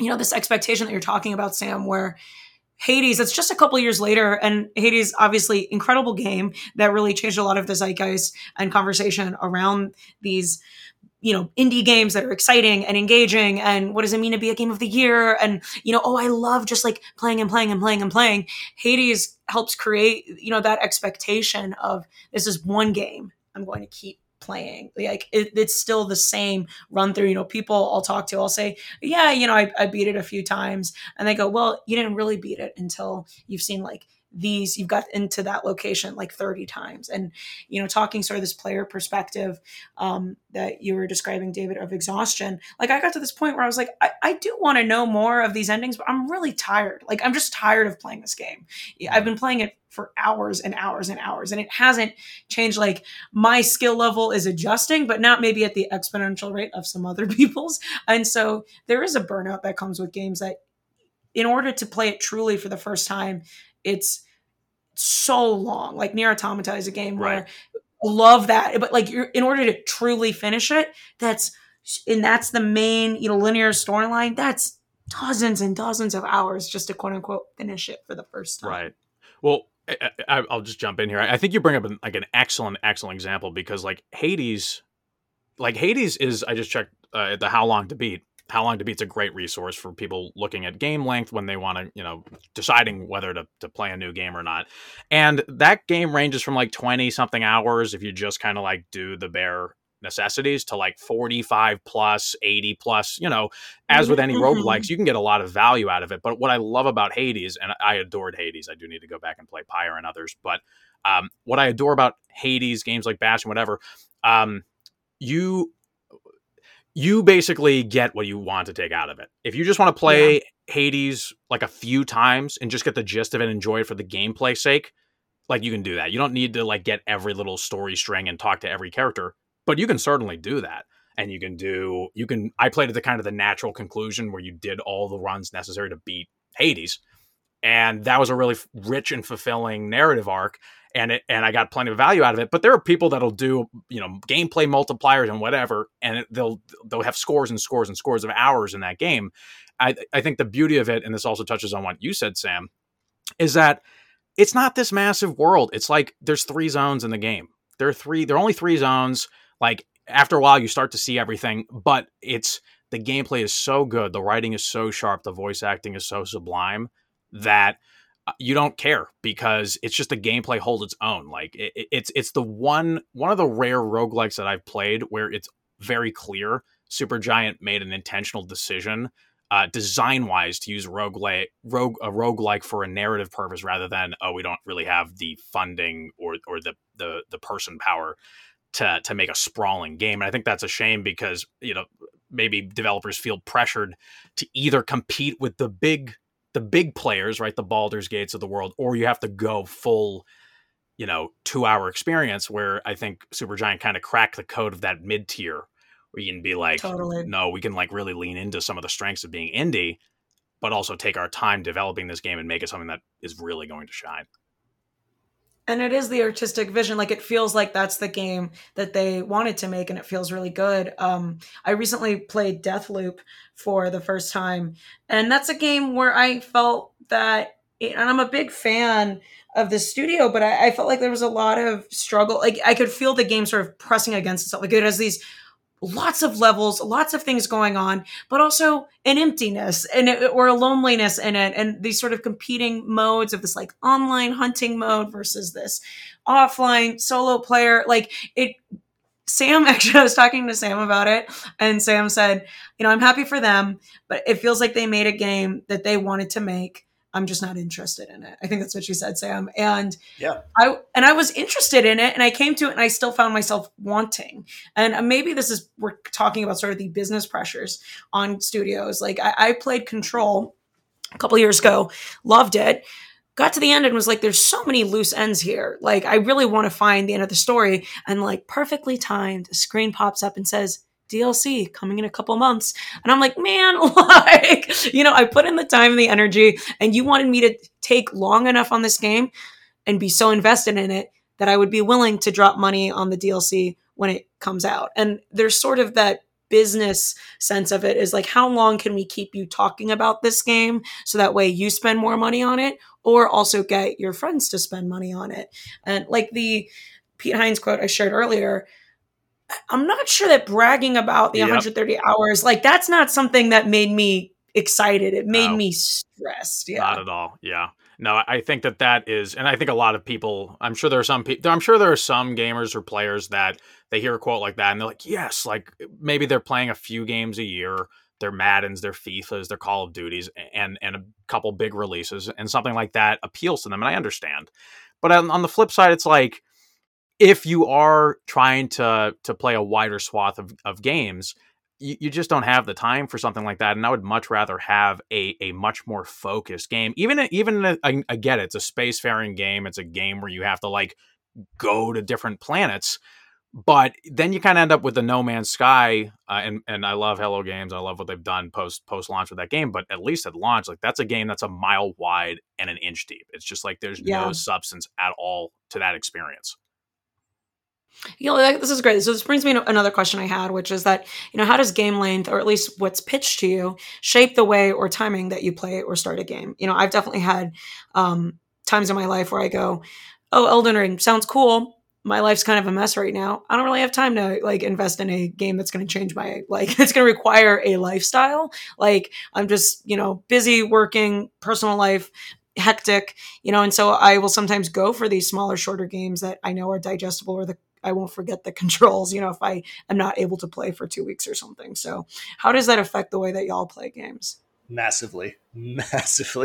you know, this expectation that you're talking about, Sam, where Hades, it's just a couple years later, and Hades, obviously, incredible game that really changed a lot of the zeitgeist and conversation around these, you know, indie games that are exciting and engaging, and what does it mean to be a game of the year, and, you know, oh, I love just, like, playing. Hades helps create, you know, that expectation of, this is one game I'm going to keep playing. Like, it's still the same run through. You know, people I'll talk to, I'll say, yeah, you know, I beat it a few times, and they go, well, you didn't really beat it until you've seen, like, these, you've got into that location like 30 times. And, you know, talking sort of this player perspective that you were describing, David, of exhaustion, like, I got to this point where I was like, I do want to know more of these endings, but I'm really tired. Like, I'm just tired of playing this game. I've been playing it for hours and hours and hours, and it hasn't changed. Like, my skill level is adjusting, but not maybe at the exponential rate of some other people's. And so there is a burnout that comes with games that, in order to play it truly for the first time, it's so long. Like, Nier Automata is a game where I love that, but, like, you're, in order to truly finish it, that's the main, you know, linear storyline. That's dozens and dozens of hours just to quote unquote finish it for the first time. Right. Well, I'll just jump in here. I think you bring up an excellent example, because Hades is, I just checked the How Long to Beat. How Long to Beat's a great resource for people looking at game length when they want to, you know, deciding whether to play a new game or not. And that game ranges from like 20 something hours if you just kind of like do the bare necessities to like 45 plus, 80 plus, you know, as with any roguelikes, you can get a lot of value out of it. But what I love about Hades, and I adored Hades, I do need to go back and play Pyre and others, but what I adore about Hades, games like Bash and whatever, you basically get what you want to take out of it. If you just want to play Hades like a few times and just get the gist of it and enjoy it for the gameplay sake, like you can do that. You don't need to like get every little story string and talk to every character, but you can certainly do that. And you can, I played at the kind of the natural conclusion where you did all the runs necessary to beat Hades. And that was a really rich and fulfilling narrative arc. And I got plenty of value out of it, but there are people that'll do, you know, gameplay multipliers and whatever, and they'll have scores and scores and scores of hours in that game. I think the beauty of it, and this also touches on what you said, Sam, is that it's not this massive world. It's like there's three zones in the game. There are only three zones. Like after a while, you start to see everything, but the gameplay is so good, the writing is so sharp, the voice acting is so sublime that you don't care because it's just the gameplay holds its own. Like it's the one of the rare roguelikes that I've played where it's very clear Supergiant made an intentional decision design-wise to use roguelike for a narrative purpose rather than, oh, we don't really have the funding or the person power to make a sprawling game. And I think that's a shame because, you know, maybe developers feel pressured to either compete with the big players, right? The Baldur's Gates of the world, or you have to go full, you know, 2-hour experience where I think Supergiant kind of cracked the code of that mid tier where you can be like, totally. No, we can like really lean into some of the strengths of being indie, but also take our time developing this game and make it something that is really going to shine. And it is the artistic vision. Like it feels like that's the game that they wanted to make and it feels really good. I recently played Deathloop for the first time. And that's a game where I felt that, and I'm a big fan of the studio, but I felt like there was a lot of struggle. Like I could feel the game sort of pressing against itself. Like it has these lots of levels, lots of things going on, but also an emptiness or a loneliness in it, and these sort of competing modes of this like online hunting mode versus this offline solo player. Like it, Sam, actually, I was talking to Sam about it, and Sam said, you know, I'm happy for them, but it feels like they made a game that they wanted to make. I'm just not interested in it. I think that's what you said, Sam. And yeah, I was interested in it and I came to it and I still found myself wanting. And maybe we're talking about sort of the business pressures on studios. Like I played Control a couple years ago, loved it, got to the end and was like, there's so many loose ends here. Like I really want to find the end of the story. And like perfectly timed, a screen pops up and says, DLC coming in a couple months. And I'm like, man, like, you know, I put in the time and the energy and you wanted me to take long enough on this game and be so invested in it that I would be willing to drop money on the DLC when it comes out. And there's sort of that business sense of it is like, how long can we keep you talking about this game so that way you spend more money on it or also get your friends to spend money on it? And like the Pete Hines quote I shared earlier, I'm not sure that bragging about the 130 hours, like that's not something that made me excited. It made me stressed. Yeah. Not at all. Yeah. No, I think that is, and I think a lot of people, I'm sure there are some gamers or players that they hear a quote like that and they're like, yes, like maybe they're playing a few games a year, their Maddens, their FIFAs, their Call of Duties, and a couple big releases and something like that appeals to them. And I understand, but on the flip side, it's like, if you are trying to play a wider swath of games, you just don't have the time for something like that. And I would much rather have a much more focused game. I get it, it's a spacefaring game. It's a game where you have to like go to different planets, but then you kind of end up with the No Man's Sky. And I love Hello Games. I love what they've done post launch with that game. But at least at launch, like that's a game that's a mile wide and an inch deep. It's just like there's no substance at all to that experience. You know, this is great. So this brings me to another question I had, which is that, you know, how does game length, or at least what's pitched to you, shape the way or timing that you play or start a game? You know, I've definitely had times in my life where I go, oh, Elden Ring sounds cool. My life's kind of a mess right now. I don't really have time to like invest in a game that's going to change my, like, it's going to require a lifestyle. Like I'm just, you know, busy working, personal life, hectic, you know, and so I will sometimes go for these smaller, shorter games that I know are digestible or the I won't forget the controls, you know, if I am not able to play for 2 weeks or something. So how does that affect the way that y'all play games? Massively. Well,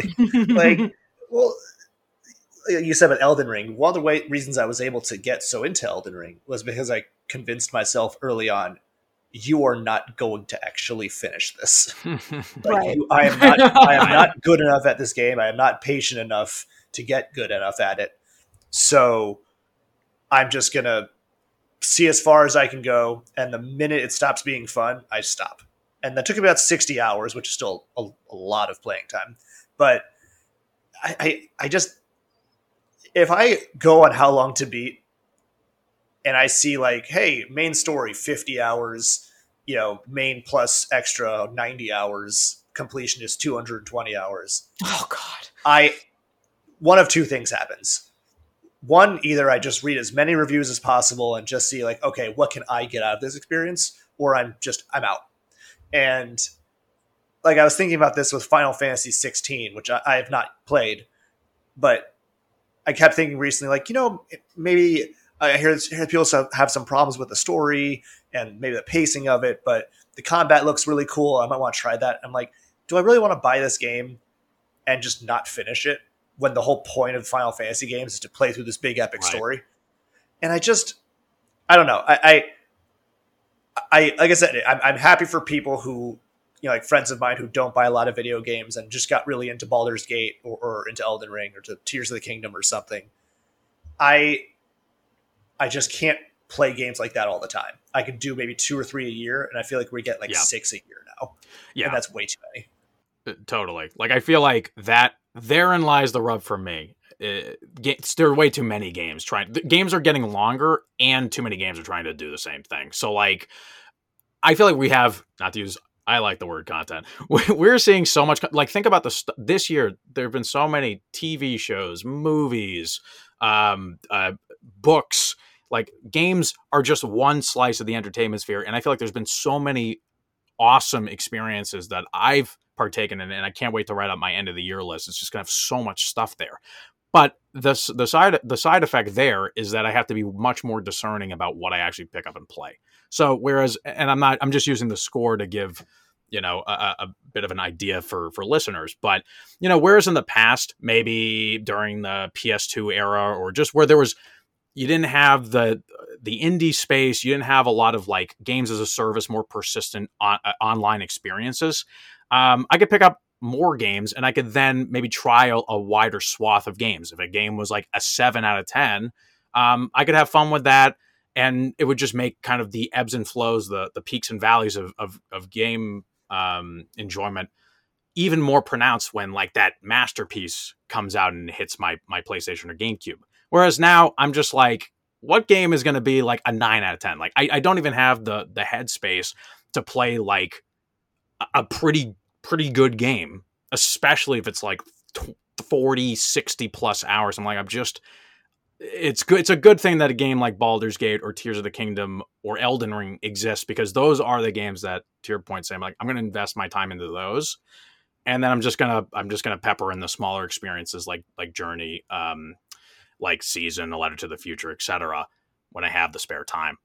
you said about Elden Ring. One of the reasons I was able to get so into Elden Ring was because I convinced myself early on, you are not going to actually finish this. I am not good enough at this game. I am not patient enough to get good enough at it. So I'm just going to see as far as I can go. And the minute it stops being fun, I stop. And that took about 60 hours, which is still a lot of playing time. But I just, if I go on how long to beat and I see like, hey, main story, 50 hours, you know, main plus extra 90 hours, completion is 220 hours. Oh, God. One of two things happens. One, either I just read as many reviews as possible and just see like, okay, what can I get out of this experience? Or I'm out. And like, I was thinking about this with Final Fantasy 16, which I have not played, but I kept thinking recently, like, you know, maybe I hear people have some problems with the story and maybe the pacing of it, but the combat looks really cool. I might want to try that. I'm like, do I really want to buy this game and just not finish it when the whole point of Final Fantasy games is to play through this big epic story? And I don't know. I like I said, I'm happy for people who, you know, like friends of mine who don't buy a lot of video games and just got really into Baldur's Gate or into Elden Ring or to Tears of the Kingdom or something. I just can't play games like that all the time. I can do maybe 2 or 3 a year, and I feel like we get like 6 a year now. Yeah. And that's way too many. Totally. Like, I feel like that therein lies the rub for me. There are way too many games games are getting longer, and too many games are trying to do the same thing. So like, I feel like we have, not to use, I like the word content. We're seeing so much, like, think about this year, there've been so many TV shows, movies, books, like games are just one slice of the entertainment sphere. And I feel like there's been so many awesome experiences that I've partaken in, and I can't wait to write up my end of the year list. It's just gonna have so much stuff there. But the side effect there is that I have to be much more discerning about what I actually pick up and play. So whereas, and I'm just using the score to give, you know, a bit of an idea for listeners. But, you know, whereas in the past, maybe during the PS2 era or just where there was, you didn't have the indie space, you didn't have a lot of like games as a service, more persistent online experiences. I could pick up more games, and I could then maybe try a wider swath of games. If a game was like a 7 out of 10, I could have fun with that, and it would just make kind of the ebbs and flows, the peaks and valleys of game enjoyment even more pronounced when like that masterpiece comes out and hits my PlayStation or GameCube. Whereas now I'm just like, what game is going to be like a 9 out of 10? Like I don't even have the headspace to play like a pretty good game, especially if it's like 40, 60 plus hours. I'm like, it's good. It's a good thing that a game like Baldur's Gate or Tears of the Kingdom or Elden Ring exists, because those are the games that, to your point, Sam, like, I'm going to invest my time into those. And then I'm just going to pepper in the smaller experiences like Journey, like Season, A Letter to the Future, etc., when I have the spare time.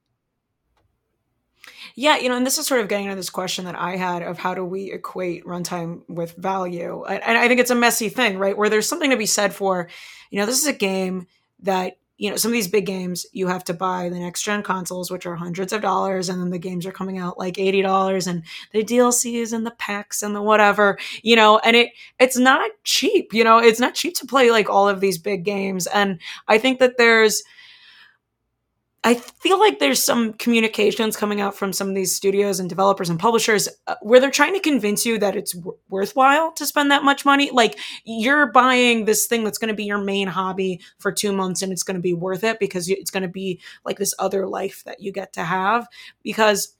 Yeah, you know, and this is sort of getting into this question that I had of how do we equate runtime with value? And I think it's a messy thing, right? Where there's something to be said for, you know, this is a game that, you know, some of these big games, you have to buy the next gen consoles, which are hundreds of dollars. And then the games are coming out like $80, and the DLCs and the packs and the whatever, you know, and it's not cheap, you know, it's not cheap to play like all of these big games. And I think that I feel like there's some communications coming out from some of these studios and developers and publishers where they're trying to convince you that it's worthwhile to spend that much money. Like, you're buying this thing that's going to be your main hobby for 2 months, and it's going to be worth it because it's going to be like this other life that you get to have. Because,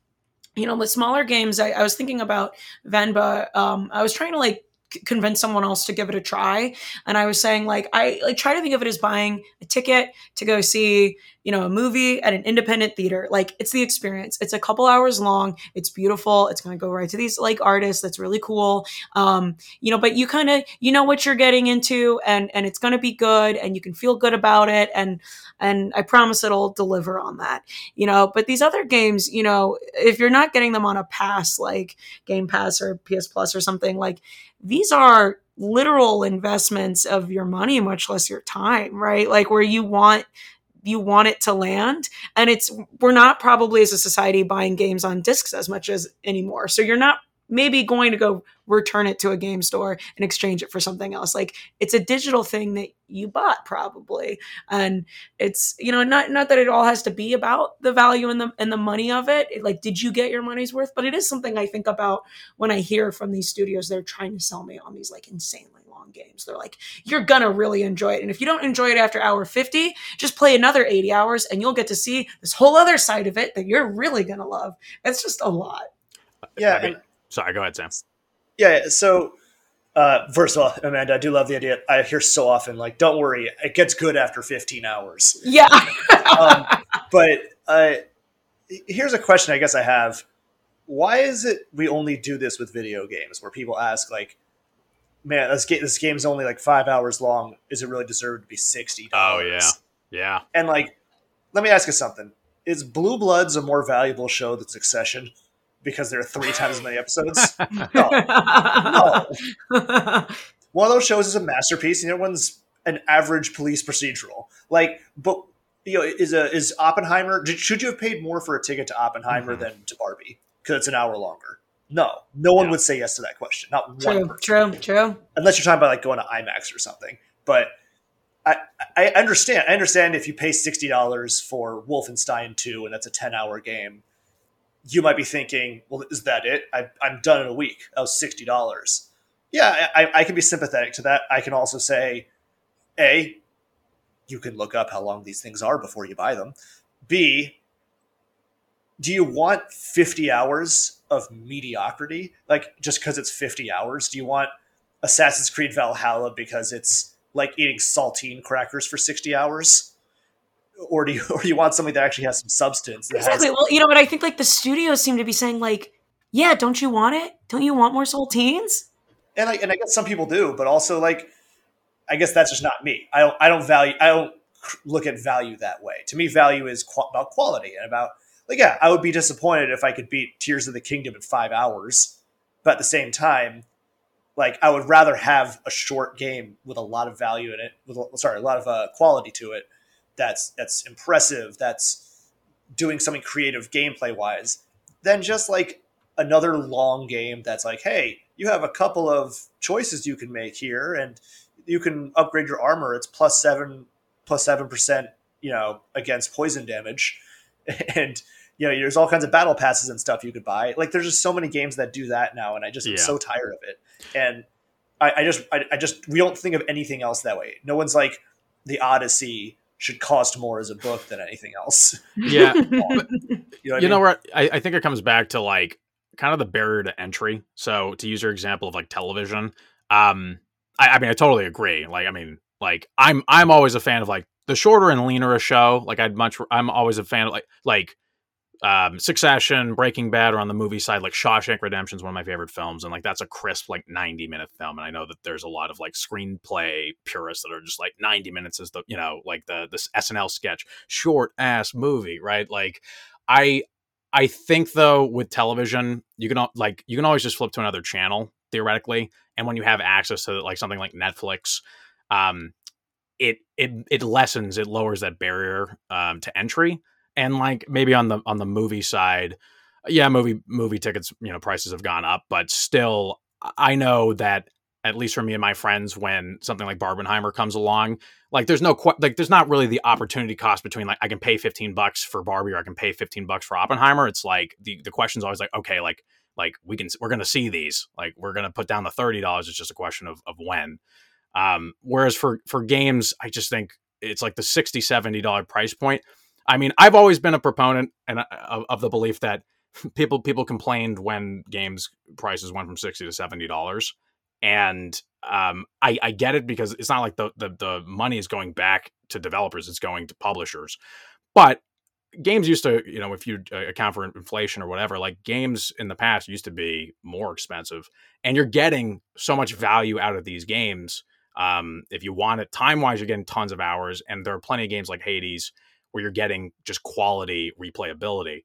you know, with smaller games, I was thinking about Venba. I was trying to like convince someone else to give it a try, and I was saying like, I like try to think of it as buying a ticket to go see you know, a movie at an independent theater. Like, it's the experience. It's a couple hours long. It's beautiful. It's going to go right to these like artists. That's really cool. You know, but you kind of, you know what you're getting into, and it's going to be good, and you can feel good about it. And I promise it'll deliver on that, you know, but these other games, you know, if you're not getting them on a pass, like Game Pass or PS Plus or something, like these are literal investments of your money, much less your time, right? Like where you want it to land. And we're not probably as a society buying games on discs as much as anymore. So you're not maybe going to go return it to a game store and exchange it for something else. Like it's a digital thing that you bought probably. And it's, you know, not that it all has to be about the value and the money of it. Like, did you get your money's worth? But it is something I think about when I hear from these studios, they're trying to sell me on these like insanely long games. They're like, you're going to really enjoy it. And if you don't enjoy it after hour 50, just play another 80 hours and you'll get to see this whole other side of it that you're really going to love. It's just a lot. Yeah. Sorry, go ahead, Sam. Yeah, so first of all, Amanda, I do love the idea. I hear so often, like, don't worry, it gets good after 15 hours. Yeah. But here's a question I guess I have. Why is it we only do this with video games, where people ask, like, man, this game's only, like, 5 hours long. Is it really deserved to be $60? Oh, yeah. Yeah. And, like, let me ask you something. Is Blue Bloods a more valuable show than Succession? Because there are 3 times as many episodes. No. One of those shows is a masterpiece, and the other one's an average police procedural. Like, but you know, is Oppenheimer? Should you have paid more for a ticket to Oppenheimer than to Barbie because it's an hour longer? No one would say yes to that question. Not one person. True. Unless you're talking about like going to IMAX or something. But I understand. I understand if you pay $60 for Wolfenstein 2, and that's a 10-hour game. You might be thinking, well, is that it? I'm done in a week. That was $60. Yeah, I can be sympathetic to that. I can also say, A, you can look up how long these things are before you buy them. B, do you want 50 hours of mediocrity? Like, just because it's 50 hours? Do you want Assassin's Creed Valhalla because it's like eating saltine crackers for 60 hours? Or do you want something that actually has some substance? Exactly. Well, you know, but I think like the studios seem to be saying like, yeah, don't you want it? Don't you want more saltines? And I guess some people do, but also like, I guess that's just not me. I don't look at value that way. To me, value is about quality and about like, yeah, I would be disappointed if I could beat Tears of the Kingdom in 5 hours, but at the same time, like I would rather have a short game with a lot of value in it, a lot of quality to it. That's impressive, that's doing something creative gameplay-wise, than just like another long game that's like, hey, you have a couple of choices you can make here, and you can upgrade your armor. It's plus 7%, you know, against poison damage. And, you know, there's all kinds of battle passes and stuff you could buy. Like, there's just so many games that do that now, and I just am so tired of it. And I just we don't think of anything else that way. No one's like, the Odyssey should cost more as a book than anything else. Yeah. I think it comes back to like kind of the barrier to entry. So to use your example of like television, I totally agree. Like, I mean, like I'm always a fan of like the shorter and leaner a show. Like I'm always a fan of like Succession, Breaking Bad, or on the movie side, like Shawshank Redemption is one of my favorite films. And like, that's a crisp, like 90-minute film. And I know that there's a lot of like screenplay purists that are just like 90 minutes is the, you know, like this SNL sketch, short ass movie, right? Like I think though with television, you can always just flip to another channel theoretically. And when you have access to like something like Netflix, it lowers that barrier to entry. And like maybe on the movie side, yeah, movie tickets, you know, prices have gone up, but still, I know that at least for me and my friends, when something like Barbenheimer comes along, like there's not really the opportunity cost between like I can pay $15 for Barbie or I can pay $15 for Oppenheimer. It's like the question's always like, okay, like we're gonna see these, like we're gonna put down the $30. It's just a question of when. Whereas for games, I just think it's like the $60-$70 price point. I mean, I've always been a proponent of the belief that people complained when games prices went from $60 to $70. And I get it because it's not like the money is going back to developers. It's going to publishers. But games used to, you know, if you account for inflation or whatever, like games in the past used to be more expensive, and you're getting so much value out of these games. If you want it time wise, you're getting tons of hours, and there are plenty of games like Hades where you're getting just quality replayability.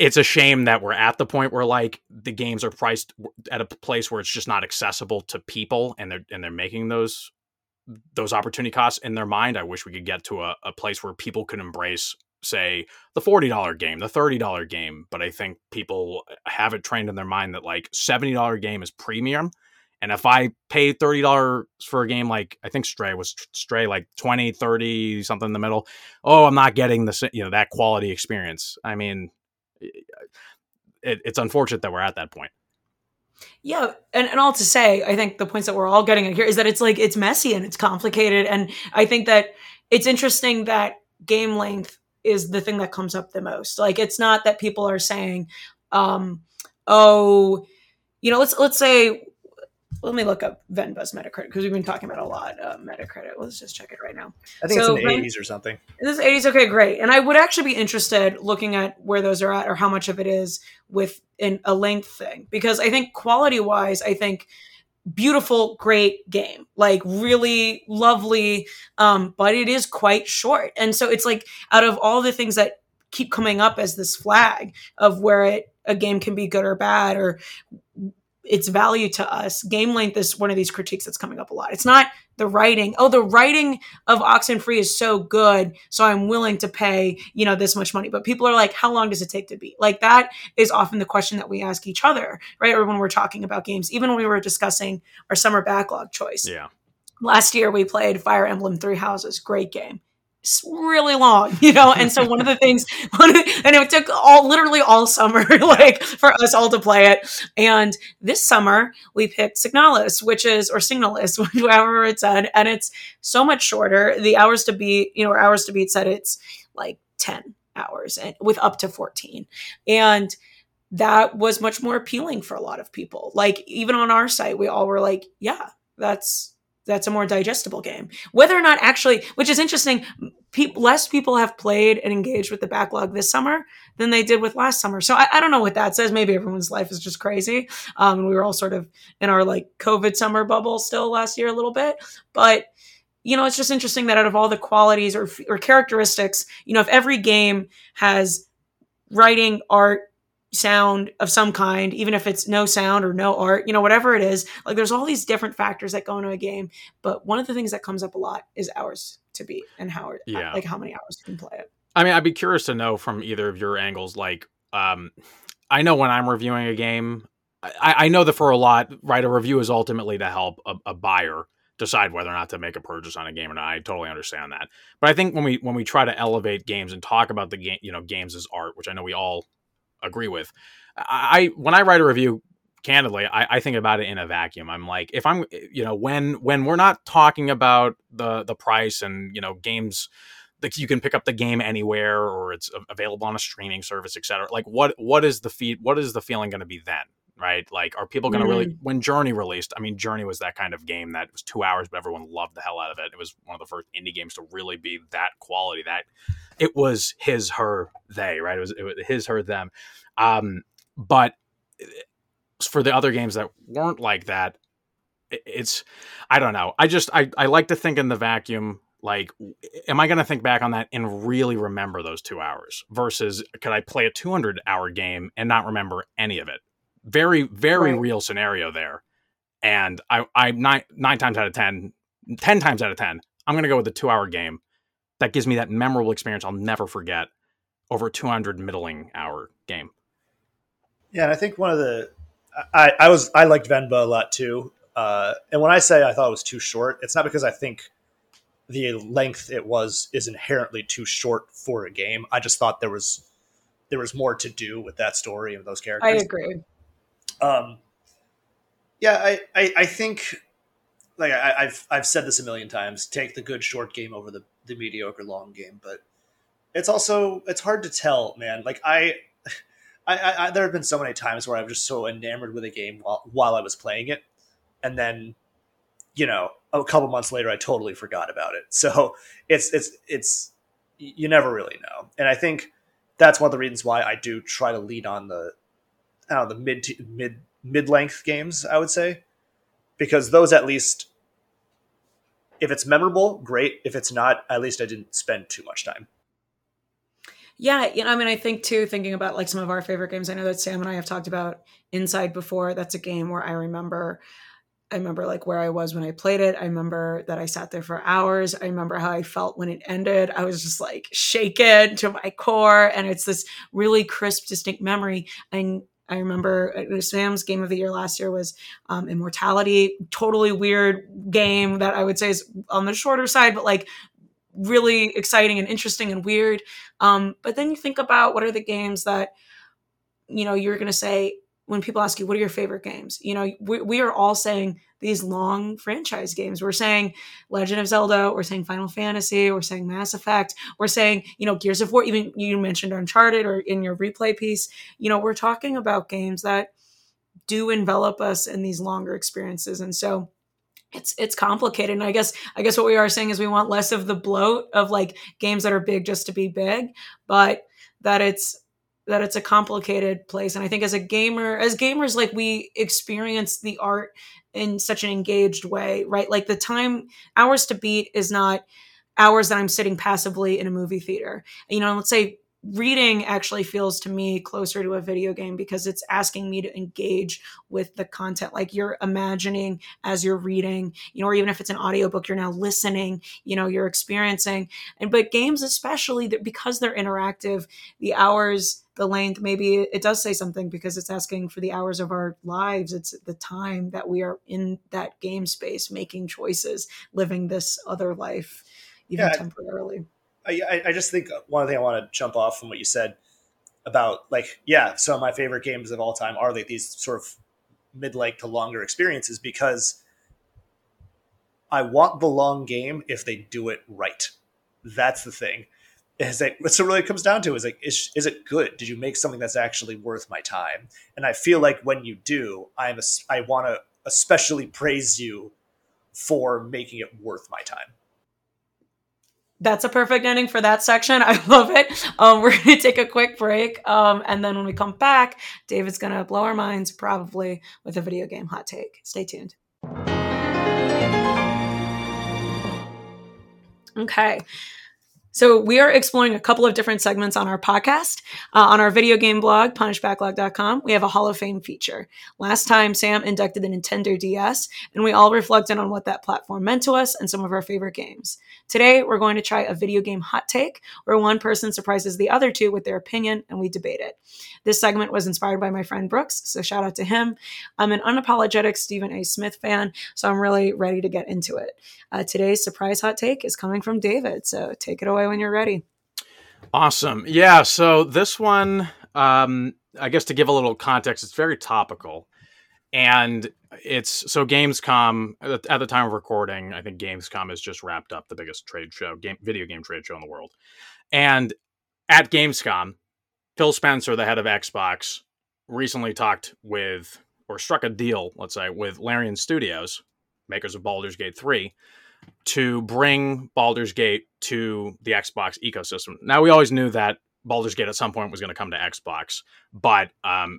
It's a shame that we're at the point where like the games are priced at a place where it's just not accessible to people, and they're making those opportunity costs in their mind. I wish we could get to a place where people could embrace, say, the $40 game, the $30 game. But I think people have it trained in their mind that like $70 game is premium. And if I pay $30 for a game, like I think Stray, like 20, 30, something in the middle. Oh, I'm not getting the, you know, that quality experience. I mean, it's unfortunate that we're at that point. Yeah. And all to say, I think the points that we're all getting at here is that it's like, it's messy and it's complicated. And I think that it's interesting that game length is the thing that comes up the most. Like, it's not that people are saying, let's say, let me look up Venba's Metacritic, because we've been talking about a lot of Metacritic. Let's just check it right now. I think it's in the 80s or something. This is 80s. Okay, great. And I would actually be interested looking at where those are at or how much of it is with a length thing, because I think quality wise, I think beautiful, great game, like really lovely, but it is quite short. And so it's like out of all the things that keep coming up as this flag of where a game can be good or bad or its value to us, game length is one of these critiques that's coming up a lot. It's not the writing. Oh, the writing of Oxenfree is so good, so I'm willing to pay, you know, this much money. But people are like, how long does it take to beat? Like, that is often the question that we ask each other, right? Or when we're talking about games, even when we were discussing our summer backlog choice. Yeah. Last year we played Fire Emblem Three Houses. Great game. It's really long, you know? And so and it took all summer, like for us all to play it. And this summer we picked Signalis, Signalis, however it's said. And it's so much shorter. The hours to beat said it's like 10 hours and with up to 14. And that was much more appealing for a lot of people. Like, even on our site, we all were like, yeah, that's a more digestible game. Whether or not actually, which is interesting, less people have played and engaged with the backlog this summer than they did with last summer. So I don't know what that says. Maybe everyone's life is just crazy. And we were all sort of in our like COVID summer bubble still last year a little bit. But, you know, it's just interesting that out of all the qualities or characteristics, you know, if every game has writing, art, sound of some kind, even if it's no sound or no art, you know, whatever it is, like there's all these different factors that go into a game. But one of the things that comes up a lot is hours to beat and how many hours you can play it. I mean, I'd be curious to know from either of your angles, like, I know when I'm reviewing a game, I know that for a lot, right, a review is ultimately to help a buyer decide whether or not to make a purchase on a game, and I totally understand that. But I think when we try to elevate games and talk about the game, you know, games as art, which I know we all agree with, when I write a review, candidly, I think about it in a vacuum. I'm like, if I'm, you know, when we're not talking about the price and, you know, games that you can pick up the game anywhere or it's available on a streaming service, etc., like what is the feeling going to be then, right? Like, are people going to really, when Journey released, I mean, Journey was that kind of game that was 2 hours, but everyone loved the hell out of it. It was one of the first indie games to really be that quality, that it was his, her, they, right? It was his, her, them. But for the other games that weren't like that, it's, I don't know. I like to think in the vacuum, like, am I going to think back on that and really remember those 2 hours versus could I play a 200 hour game and not remember any of it? Very, very real scenario there. And I'm nine times out of 10, 10 times out of 10, I'm going to go with the 2 hour game. That gives me that memorable experience I'll never forget over a 200 middling hour game. Yeah, and I think one of the I liked Venba a lot too. And when I say I thought it was too short, it's not because I think the length is inherently too short for a game. I just thought there was more to do with that story and those characters. I agree. I think, like, I've said this a million times, take the good short game over the mediocre long game, but it's hard to tell, man. Like, I there have been so many times where I'm just so enamored with a game while I was playing it, and then you know, a couple months later, I totally forgot about it. So it's you never really know. And I think that's one of the reasons why I do try to lean on the mid-length games, I would say, because those, at least if it's memorable, great. If it's not, at least I didn't spend too much time. Yeah. You know, I mean, I think too, thinking about like some of our favorite games, I know that Sam and I have talked about Inside before. That's a game where I remember like where I was when I played it. I remember that I sat there for hours. I remember how I felt when it ended. I was just like shaken to my core. And it's this really crisp, distinct memory. And I remember Sam's game of the year last year was Immortality, totally weird game that I would say is on the shorter side, but like really exciting and interesting and weird. But then you think about what are the games that, you know, you're going to say when people ask you, what are your favorite games? You know, we are all saying these long franchise games. We're saying Legend of Zelda. We're saying Final Fantasy. We're saying Mass Effect. We're saying, you know, Gears of War. Even you mentioned Uncharted or in your replay piece. You know, we're talking about games that do envelop us in these longer experiences. And so it's complicated. And I guess what we are saying is we want less of the bloat of like games that are big just to be big, but that it's a complicated place. And I think as gamers, like we experience the art in such an engaged way, right? Like the time, hours to beat is not hours that I'm sitting passively in a movie theater. You know, let's say reading actually feels to me closer to a video game because it's asking me to engage with the content. Like you're imagining as you're reading, you know, or even if it's an audiobook, you're now listening, you know, you're experiencing. And, but games, especially because they're interactive, the hours, the length, maybe it does say something because it's asking for the hours of our lives. It's the time that we are in that game space, making choices, living this other life, even temporarily. I just think one thing I want to jump off from what you said about like, yeah, some of my favorite games of all time are like these sort of mid-length to longer experiences because I want the long game if they do it right. That's the thing. Is like what's really comes down to is like is it good? Did you make something that's actually worth my time? And I feel like when you do, I want to especially praise you for making it worth my time. That's a perfect ending for that section. I love it. We're going to take a quick break, and then when we come back, David's going to blow our minds probably with a video game hot take. Stay tuned. Okay. So we are exploring a couple of different segments on our podcast. On our video game blog, PunishedBacklog.com, we have a Hall of Fame feature. Last time, Sam inducted the Nintendo DS, and we all reflected on what that platform meant to us and some of our favorite games. Today, we're going to try a video game hot take, where one person surprises the other two with their opinion, and we debate it. This segment was inspired by my friend Brooks, so shout out to him. I'm an unapologetic Stephen A. Smith fan, so I'm really ready to get into it. Today's surprise hot take is coming from David, so take it away when you're ready. Awesome. Yeah. So this one, I guess to give a little context, it's very topical. And it's so Gamescom at the time of recording, I think Gamescom has just wrapped up, the biggest trade show, video game trade show in the world. And at Gamescom, Phil Spencer, the head of Xbox, recently talked with, or struck a deal, let's say, with Larian Studios, makers of Baldur's Gate 3, to bring Baldur's Gate to the Xbox ecosystem. Now, we always knew that Baldur's Gate at some point was going to come to Xbox, but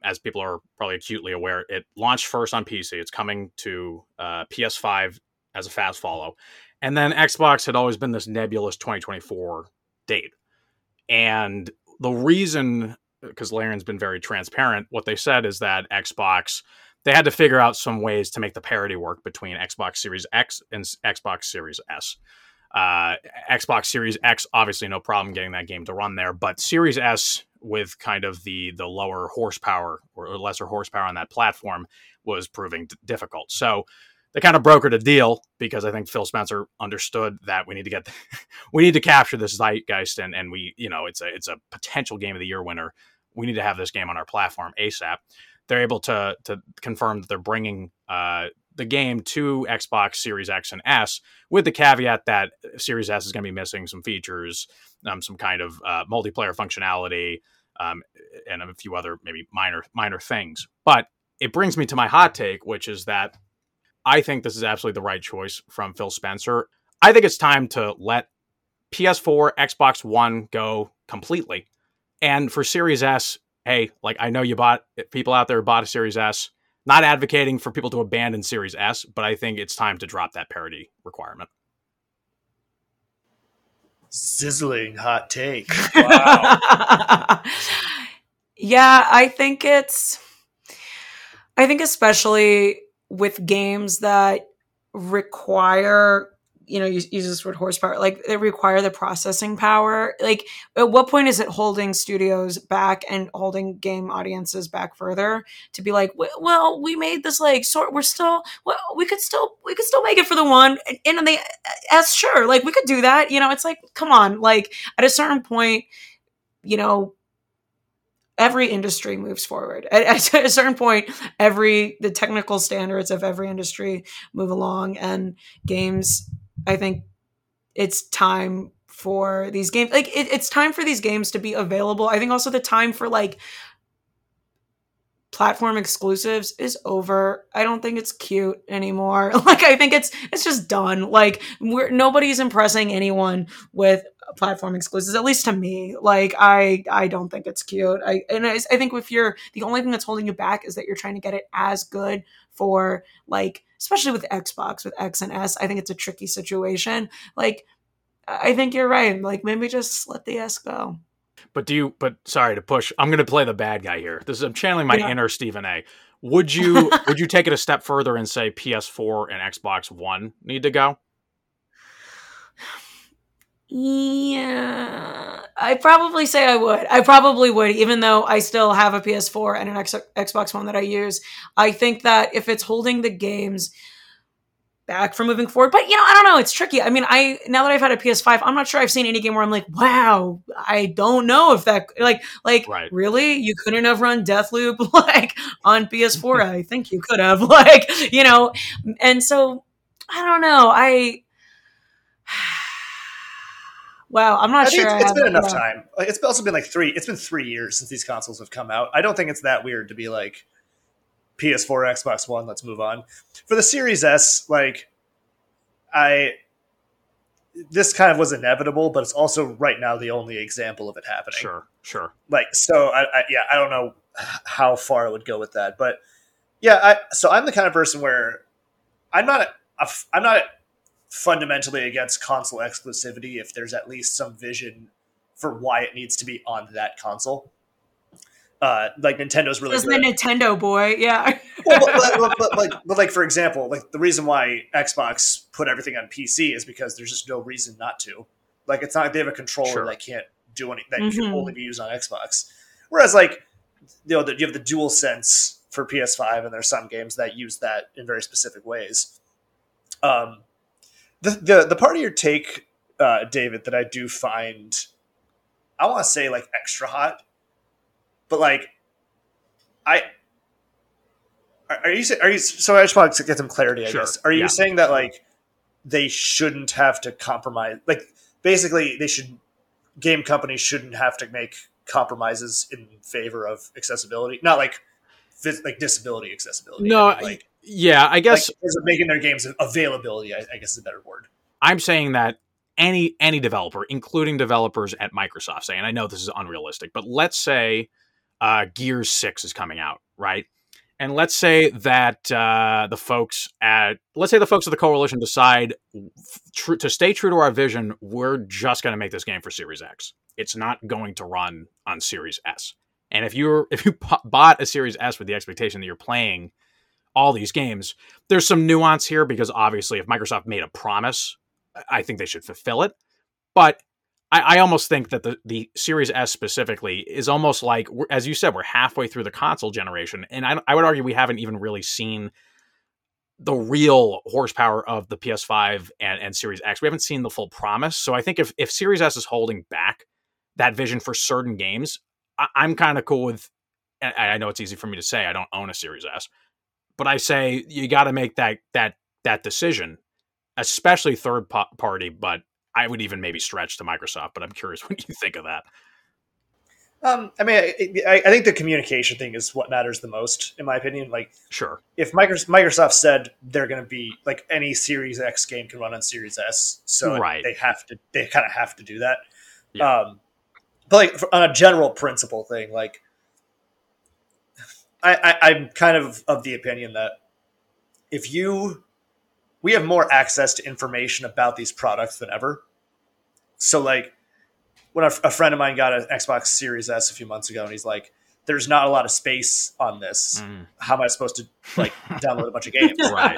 as people are probably acutely aware, it launched first on PC. It's coming to PS5 as a fast follow. And then Xbox had always been this nebulous 2024 date. And the reason, because Larian's been very transparent, what they said is that Xbox... they had to figure out some ways to make the parity work between Xbox Series X and Xbox Series S. Xbox Series X, obviously no problem getting that game to run there, but Series S with kind of the lower horsepower or lesser horsepower on that platform was proving difficult. So they kind of brokered a deal because I think Phil Spencer understood that we need to get, we need to capture this zeitgeist and we, you know, it's a potential game of the year winner. We need to have this game on our platform ASAP. They're able to confirm that they're bringing the game to Xbox Series X and S with the caveat that Series S is going to be missing some features, some kind of multiplayer functionality, and a few other maybe minor things. But it brings me to my hot take, which is that I think this is absolutely the right choice from Phil Spencer. I think it's time to let PS4, Xbox One go completely. And for Series S, hey, like I know you bought, people out there bought a Series S. Not advocating for people to abandon Series S, but I think it's time to drop that parity requirement. Sizzling hot take. Wow. Yeah, I think especially with games that require, you know, you use this word horsepower, like they require the processing power. Like at what point is it holding studios back and holding game audiences back further to be like, well, we made this like sort, we're still, well, we could still make it for the one and they as sure, like we could do that. You know, it's like, come on, like at a certain point, you know, every industry moves forward. At a certain point, the technical standards of every industry move along, and games, I think it's time for these games. Like it's time for these games to be available. I think also the time for like platform exclusives is over. I don't think it's cute anymore. Like I think it's just done. Like nobody's impressing anyone with platform exclusives, at least to me. Like I don't think it's cute. I think if you're, the only thing that's holding you back is that you're trying to get it as good for like, especially with Xbox, with X and S, I think it's a tricky situation. Like I think you're right. Like maybe just let the S go. But sorry to push, I'm going to play the bad guy here. I'm channeling my inner Stephen A. Would you take it a step further and say PS4 and Xbox One need to go? Yeah, I probably say I would. I probably would, even though I still have a PS4 and an Xbox One that I use. I think that if it's holding the games back from moving forward, but you know, I don't know. It's tricky. I mean, now that I've had a PS5, I'm not sure I've seen any game where I'm like, wow, I don't know if that like right. Really, you couldn't have run Deathloop like on PS4. I think you could have, like, you know, and so I don't know. Wow, I'm not sure. It's been enough time. Like, it's also been like it's been 3 years since these consoles have come out. I don't think it's that weird to be like PS4, Xbox One, let's move on. For the Series S, like this kind of was inevitable, but it's also right now the only example of it happening. Sure. Like, so I don't know how far I would go with that, but yeah, so I'm the kind of person where I'm not fundamentally against console exclusivity if there's at least some vision for why it needs to be on that console. Like Nintendo's really good. The Nintendo boy, yeah. Well, but for example, like the reason why Xbox put everything on PC is because there's just no reason not to. Like it's not like they have a controller that can't do anything that can only be used on Xbox. Whereas like you know you have the DualSense for PS5, and there's some games that use that in very specific ways. The part of your take, David, that I do find, I want to say like extra hot. But like, are you? So I just want to get some clarity. I guess. Are you saying that like they shouldn't have to compromise? Like basically, game companies shouldn't have to make compromises in favor of accessibility, not like disability accessibility. No, I mean, I guess like, making their games availability. I guess is a better word. I'm saying that any developer, including developers at Microsoft, say, and I know this is unrealistic, but let's say. Gears 6 is coming out, right? And let's say that the folks at the Coalition decide to stay true to our vision, we're just going to make this game for Series X. It's not going to run on Series S. And if you bought a Series S with the expectation that you're playing all these games, there's some nuance here because obviously if Microsoft made a promise, I think they should fulfill it. But I almost think that the Series S specifically is almost like, as you said, we're halfway through the console generation. And I would argue we haven't even really seen the real horsepower of the PS5 and Series X. We haven't seen the full promise. So I think if Series S is holding back that vision for certain games, I'm kind of cool with, and I know it's easy for me to say, I don't own a Series S, but I say you got to make that decision, especially third party, but I would even maybe stretch to Microsoft, but I'm curious what you think of that. I mean, I think the communication thing is what matters the most, in my opinion. Like, sure, if Microsoft said they're going to be like any Series X game can run on Series S, so right. they kind of have to do that. Yeah. But like on a general principle thing, like I'm kind of the opinion that if we have more access to information about these products than ever. So like, when a friend of mine got an Xbox Series S a few months ago, and he's like, "There's not a lot of space on this. How am I supposed to like download a bunch of games?" Right.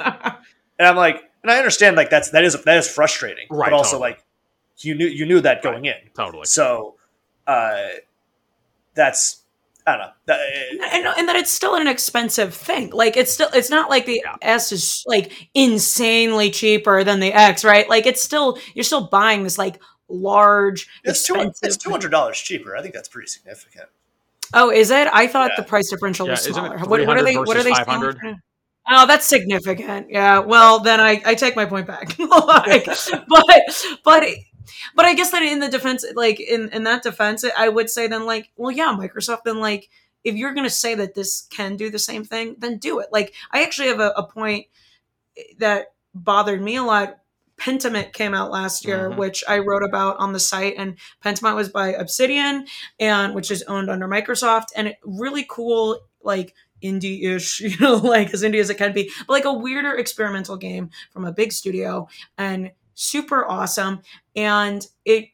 And I'm like, and I understand like that is frustrating, right, but also totally. Like you knew that going right. in, totally. So that's I don't know, and that it's still an expensive thing. Like it's not like the yeah. S is like insanely cheaper than the X, right? Like you're still buying this like. Large, it's $200 cheaper. I think that's pretty significant. Oh, is it? I thought the price differential was smaller. What are they? What are they? 500. Oh, that's significant. Yeah. Well, then I take my point back. Like, but I guess that in the defense, like in that defense, I would say then like, well, yeah, Microsoft. Then like, if you're going to say that this can do the same thing, then do it. Like, I actually have a point that bothered me a lot. Pentiment came out last year, mm-hmm. which I wrote about on the site, and Pentiment was by Obsidian, and which is owned under Microsoft, and it, really cool, like indie-ish, you know, like as indie as it can be, but like a weirder experimental game from a big studio, and super awesome. And it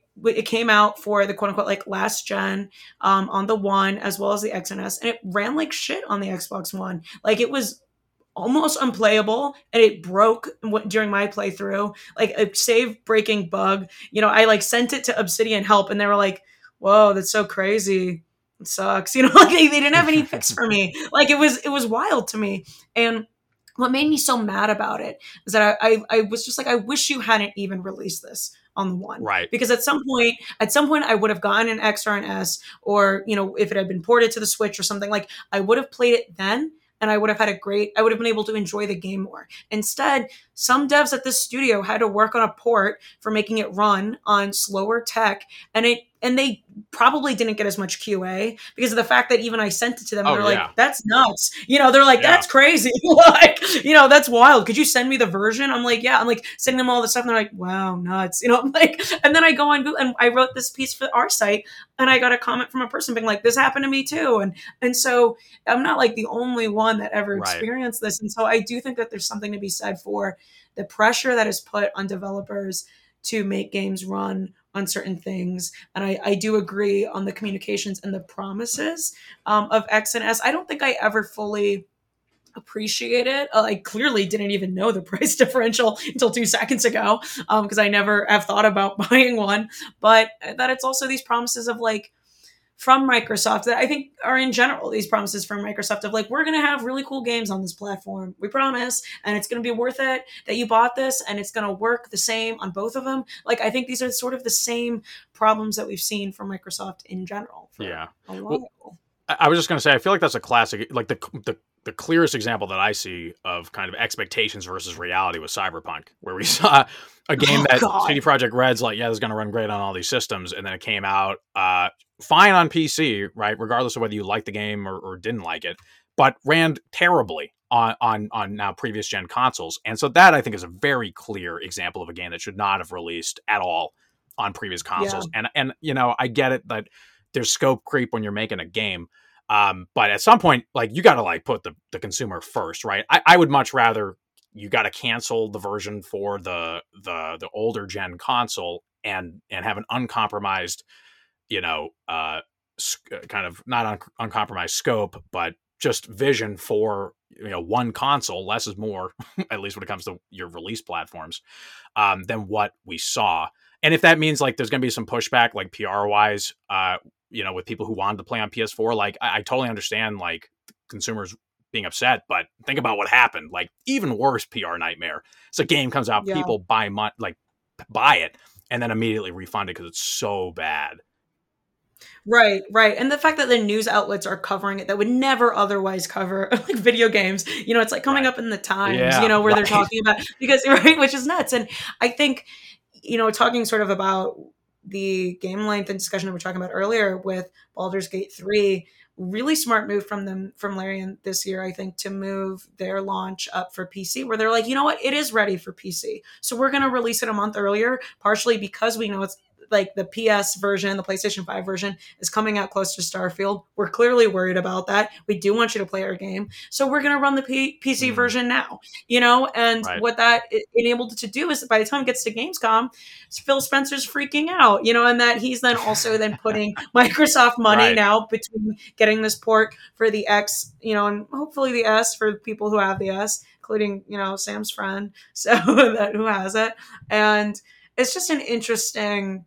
came out for the quote unquote like last gen on the One as well as the X and S, and it ran like shit on the Xbox One. Like it was almost unplayable, and it broke during my playthrough, like a save breaking bug. You know, I like sent it to Obsidian help, and they were like, "Whoa, that's so crazy. It sucks." You know, like they didn't have any fix for me. Like it was wild to me. And what made me so mad about it is that I was just like, I wish you hadn't even released this on the One. Right. Because at some point I would have gotten an X or an S, or, you know, if it had been ported to the Switch or something, like I would have played it then. And I would have had I would have been able to enjoy the game more. Instead, some devs at this studio had to work on a port for making it run on slower tech. And they probably didn't get as much QA because of the fact that even I sent it to them. And they're like, that's nuts. You know, they're like, that's crazy. Like, you know, that's wild. Could you send me the version? I'm like, yeah. I'm like sending them all this stuff. And they're like, wow, nuts. You know, I'm like, and then I go on Google and I wrote this piece for our site, and I got a comment from a person being like, this happened to me too. And so I'm not like the only one that ever experienced this. And so I do think that there's something to be said for the pressure that is put on developers to make games run on certain things. And I do agree on the communications and the promises of X and S. I don't think I ever fully appreciate it. I clearly didn't even know the price differential until 2 seconds ago, because I never have thought about buying one. But that it's also these promises of like, from Microsoft, that I think are in general these promises from Microsoft of like, we're going to have really cool games on this platform, we promise, and it's going to be worth it that you bought this, and it's going to work the same on both of them. Like, I think these are sort of the same problems that we've seen from Microsoft in general. Yeah. Well, I was just going to say, I feel like that's a classic, like the clearest example that I see of kind of expectations versus reality was Cyberpunk, where we saw a game CD Projekt Red's like, yeah, this is going to run great on all these systems. And then it came out fine on PC, right? Regardless of whether you liked the game or didn't like it, but ran terribly on now previous gen consoles. And so that I think is a very clear example of a game that should not have released at all on previous consoles. Yeah. And, you know, I get it that there's scope creep when you're making a game. But at some point, like, you got to like put the consumer first, right? I would much rather you got to cancel the version for the older gen console and have an uncompromised, you know, kind of not uncompromised scope, but just vision for, you know, one console. Less is more, at least when it comes to your release platforms, than what we saw. And if that means like there's going to be some pushback, like PR wise, you know, with people who wanted to play on PS4, like I totally understand like consumers being upset, but think about what happened. Like even worse PR nightmare. It's a game comes out, people buy it and then immediately refund it because it's so bad. Right, right. And the fact that the news outlets are covering it that would never otherwise cover like video games, you know, it's like coming up in the Times, you know, where they're talking about, because, which is nuts. And I think, you know, talking sort of about the game length and discussion that we were talking about earlier with Baldur's Gate 3, really smart move from them, from Larian this year, I think, to move their launch up for PC, where they're like, you know what, it is ready for PC. So we're going to release it a month earlier, partially because we know it's like the PS version, the PlayStation 5 version is coming out close to Starfield. We're clearly worried about that. We do want you to play our game. So we're going to run the PC version now, you know, and what that enabled to do is that by the time it gets to Gamescom, Phil Spencer's freaking out, you know, and that he's then also then putting Microsoft money now between getting this port for the X, you know, and hopefully the S for people who have the S, including, you know, Sam's friend, so that who has it. And it's just an interesting...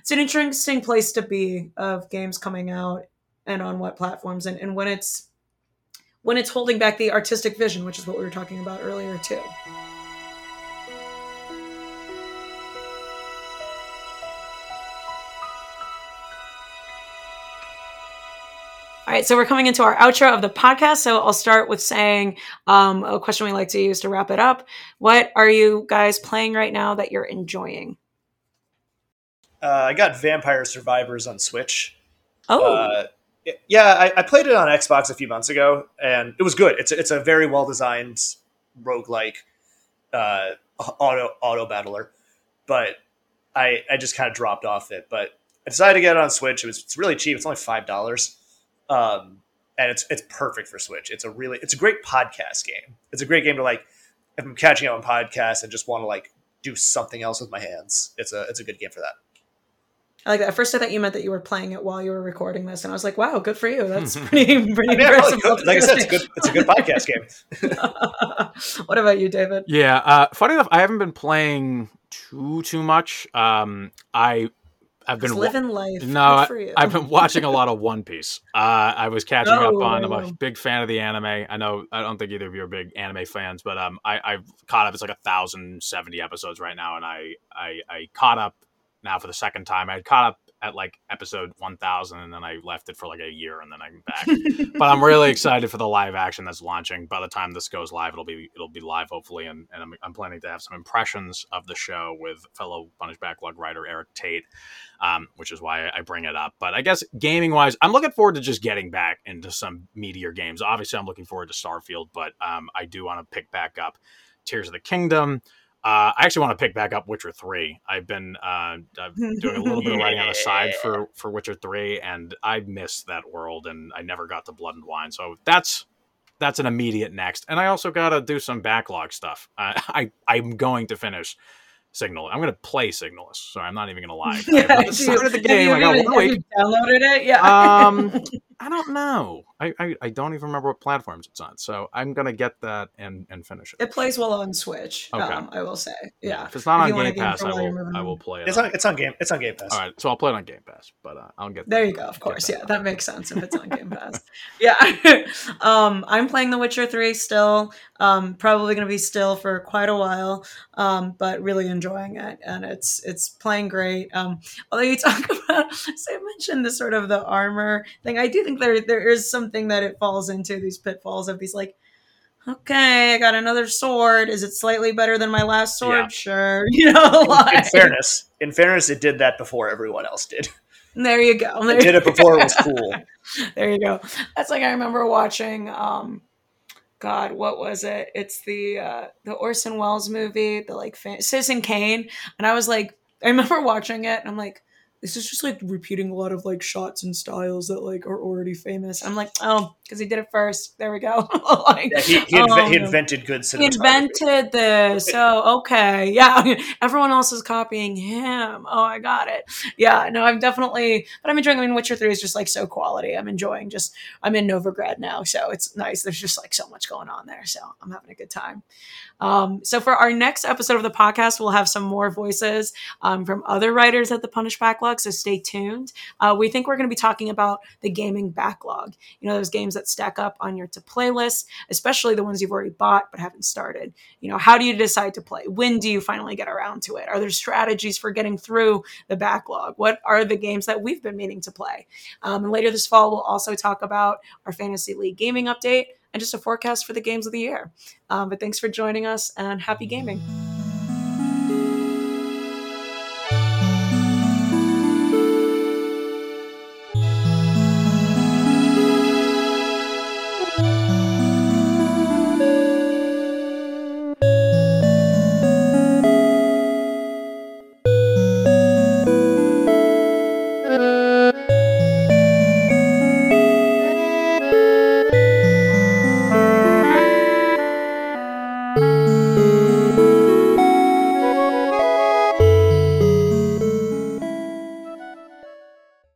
It's an interesting place to be of games coming out and on what platforms, and when it's holding back the artistic vision, which is what we were talking about earlier too. All right, so we're coming into our outro of the podcast. So I'll start with saying a question we like to use to wrap it up. What are you guys playing right now that you're enjoying? I got Vampire Survivors on Switch. I played it on Xbox a few months ago, and it was good. It's a very well designed roguelike auto battler, but I just kind of dropped off it. But I decided to get it on Switch. It's really cheap. It's only $5, and it's perfect for Switch. It's a great podcast game. It's a great game to like if I'm catching up on podcasts and just want to like do something else with my hands. It's a good game for that. I like that. At first, I thought you meant that you were playing it while you were recording this, and I was like, "Wow, good for you! That's pretty impressive." Like I said, it's a good podcast game. What about you, David? Yeah, funny enough, I haven't been playing too much. I've been living life. No, good for you. I've been watching a lot of One Piece. I was catching up on. I'm a big fan of the anime. I know I don't think either of you are big anime fans, but I've caught up. It's like 1,070 episodes right now, and I caught up. Now for the second time. I had caught up at like episode 1000 and then I left it for like a year and then I'm back. But I'm really excited for the live action that's launching. By the time this goes live, it'll be live hopefully, and I'm planning to have some impressions of the show with fellow Punished Backlog writer Eric Tate, which is why I bring it up. But I guess gaming wise, I'm looking forward to just getting back into some meatier games. Obviously, I'm looking forward to Starfield, but I do want to pick back up Tears of the Kingdom. I actually want to pick back up Witcher 3. I've been doing a little bit of writing on the side for Witcher 3, and I missed that world, and I never got to Blood and Wine. So that's an immediate next. And I also got to do some backlog stuff. I'm going to finish Signal. I'm going to play Signalis. Sorry, I'm not even going to lie. Yeah, I started the game. Have you downloaded it? Yeah. I don't know. I don't even remember what platforms it's on. So I'm going to get that and finish it. It plays well on Switch, okay. I will say. Yeah. If it's not on Game Pass, I will play it. It's on Game Pass. All right. So I'll play it on Game Pass, but I'll get there. There you go. Of course. Yeah. That makes sense if it's on Game Pass. Yeah. I'm playing The Witcher 3 still. Probably going to be still for quite a while, but really enjoying it. And it's playing great. Although you talk about, as I mentioned, the sort of the armor thing, I do think there is something that it falls into, these pitfalls of these like, okay, I got another sword. Is it slightly better than my last sword? Yeah. Sure. You know, like... In fairness, it did that before everyone else did. There you go. It did it before it was cool. There you go. That's like I remember watching. God, what was it? It's the Orson Welles movie, the like Citizen Kane, and I was like, I remember watching it, and I'm like, this is just like repeating a lot of like shots and styles that like are already famous. I'm like, oh, because he did it first. There we go. Like, yeah, he invented good cinematography. He invented this. So, okay. Yeah. Everyone else is copying him. Oh, I got it. Yeah. No, I'm enjoying, Witcher 3 is just like so quality. I'm enjoying I'm in Novigrad now. So it's nice. There's just like so much going on there. So I'm having a good time. So for our next episode of the podcast, we'll have some more voices from other writers at the Punished Backlog. So stay tuned. We think we're going to be talking about the gaming backlog. You know, those games that stack up on your to play list, especially the ones you've already bought but haven't started. You know, how do you decide to play? When do you finally get around to it? Are there strategies for getting through the backlog? What are the games that we've been meaning to play? And later this fall, we'll also talk about our Fantasy League gaming update and just a forecast for the games of the year. But thanks for joining us and happy gaming.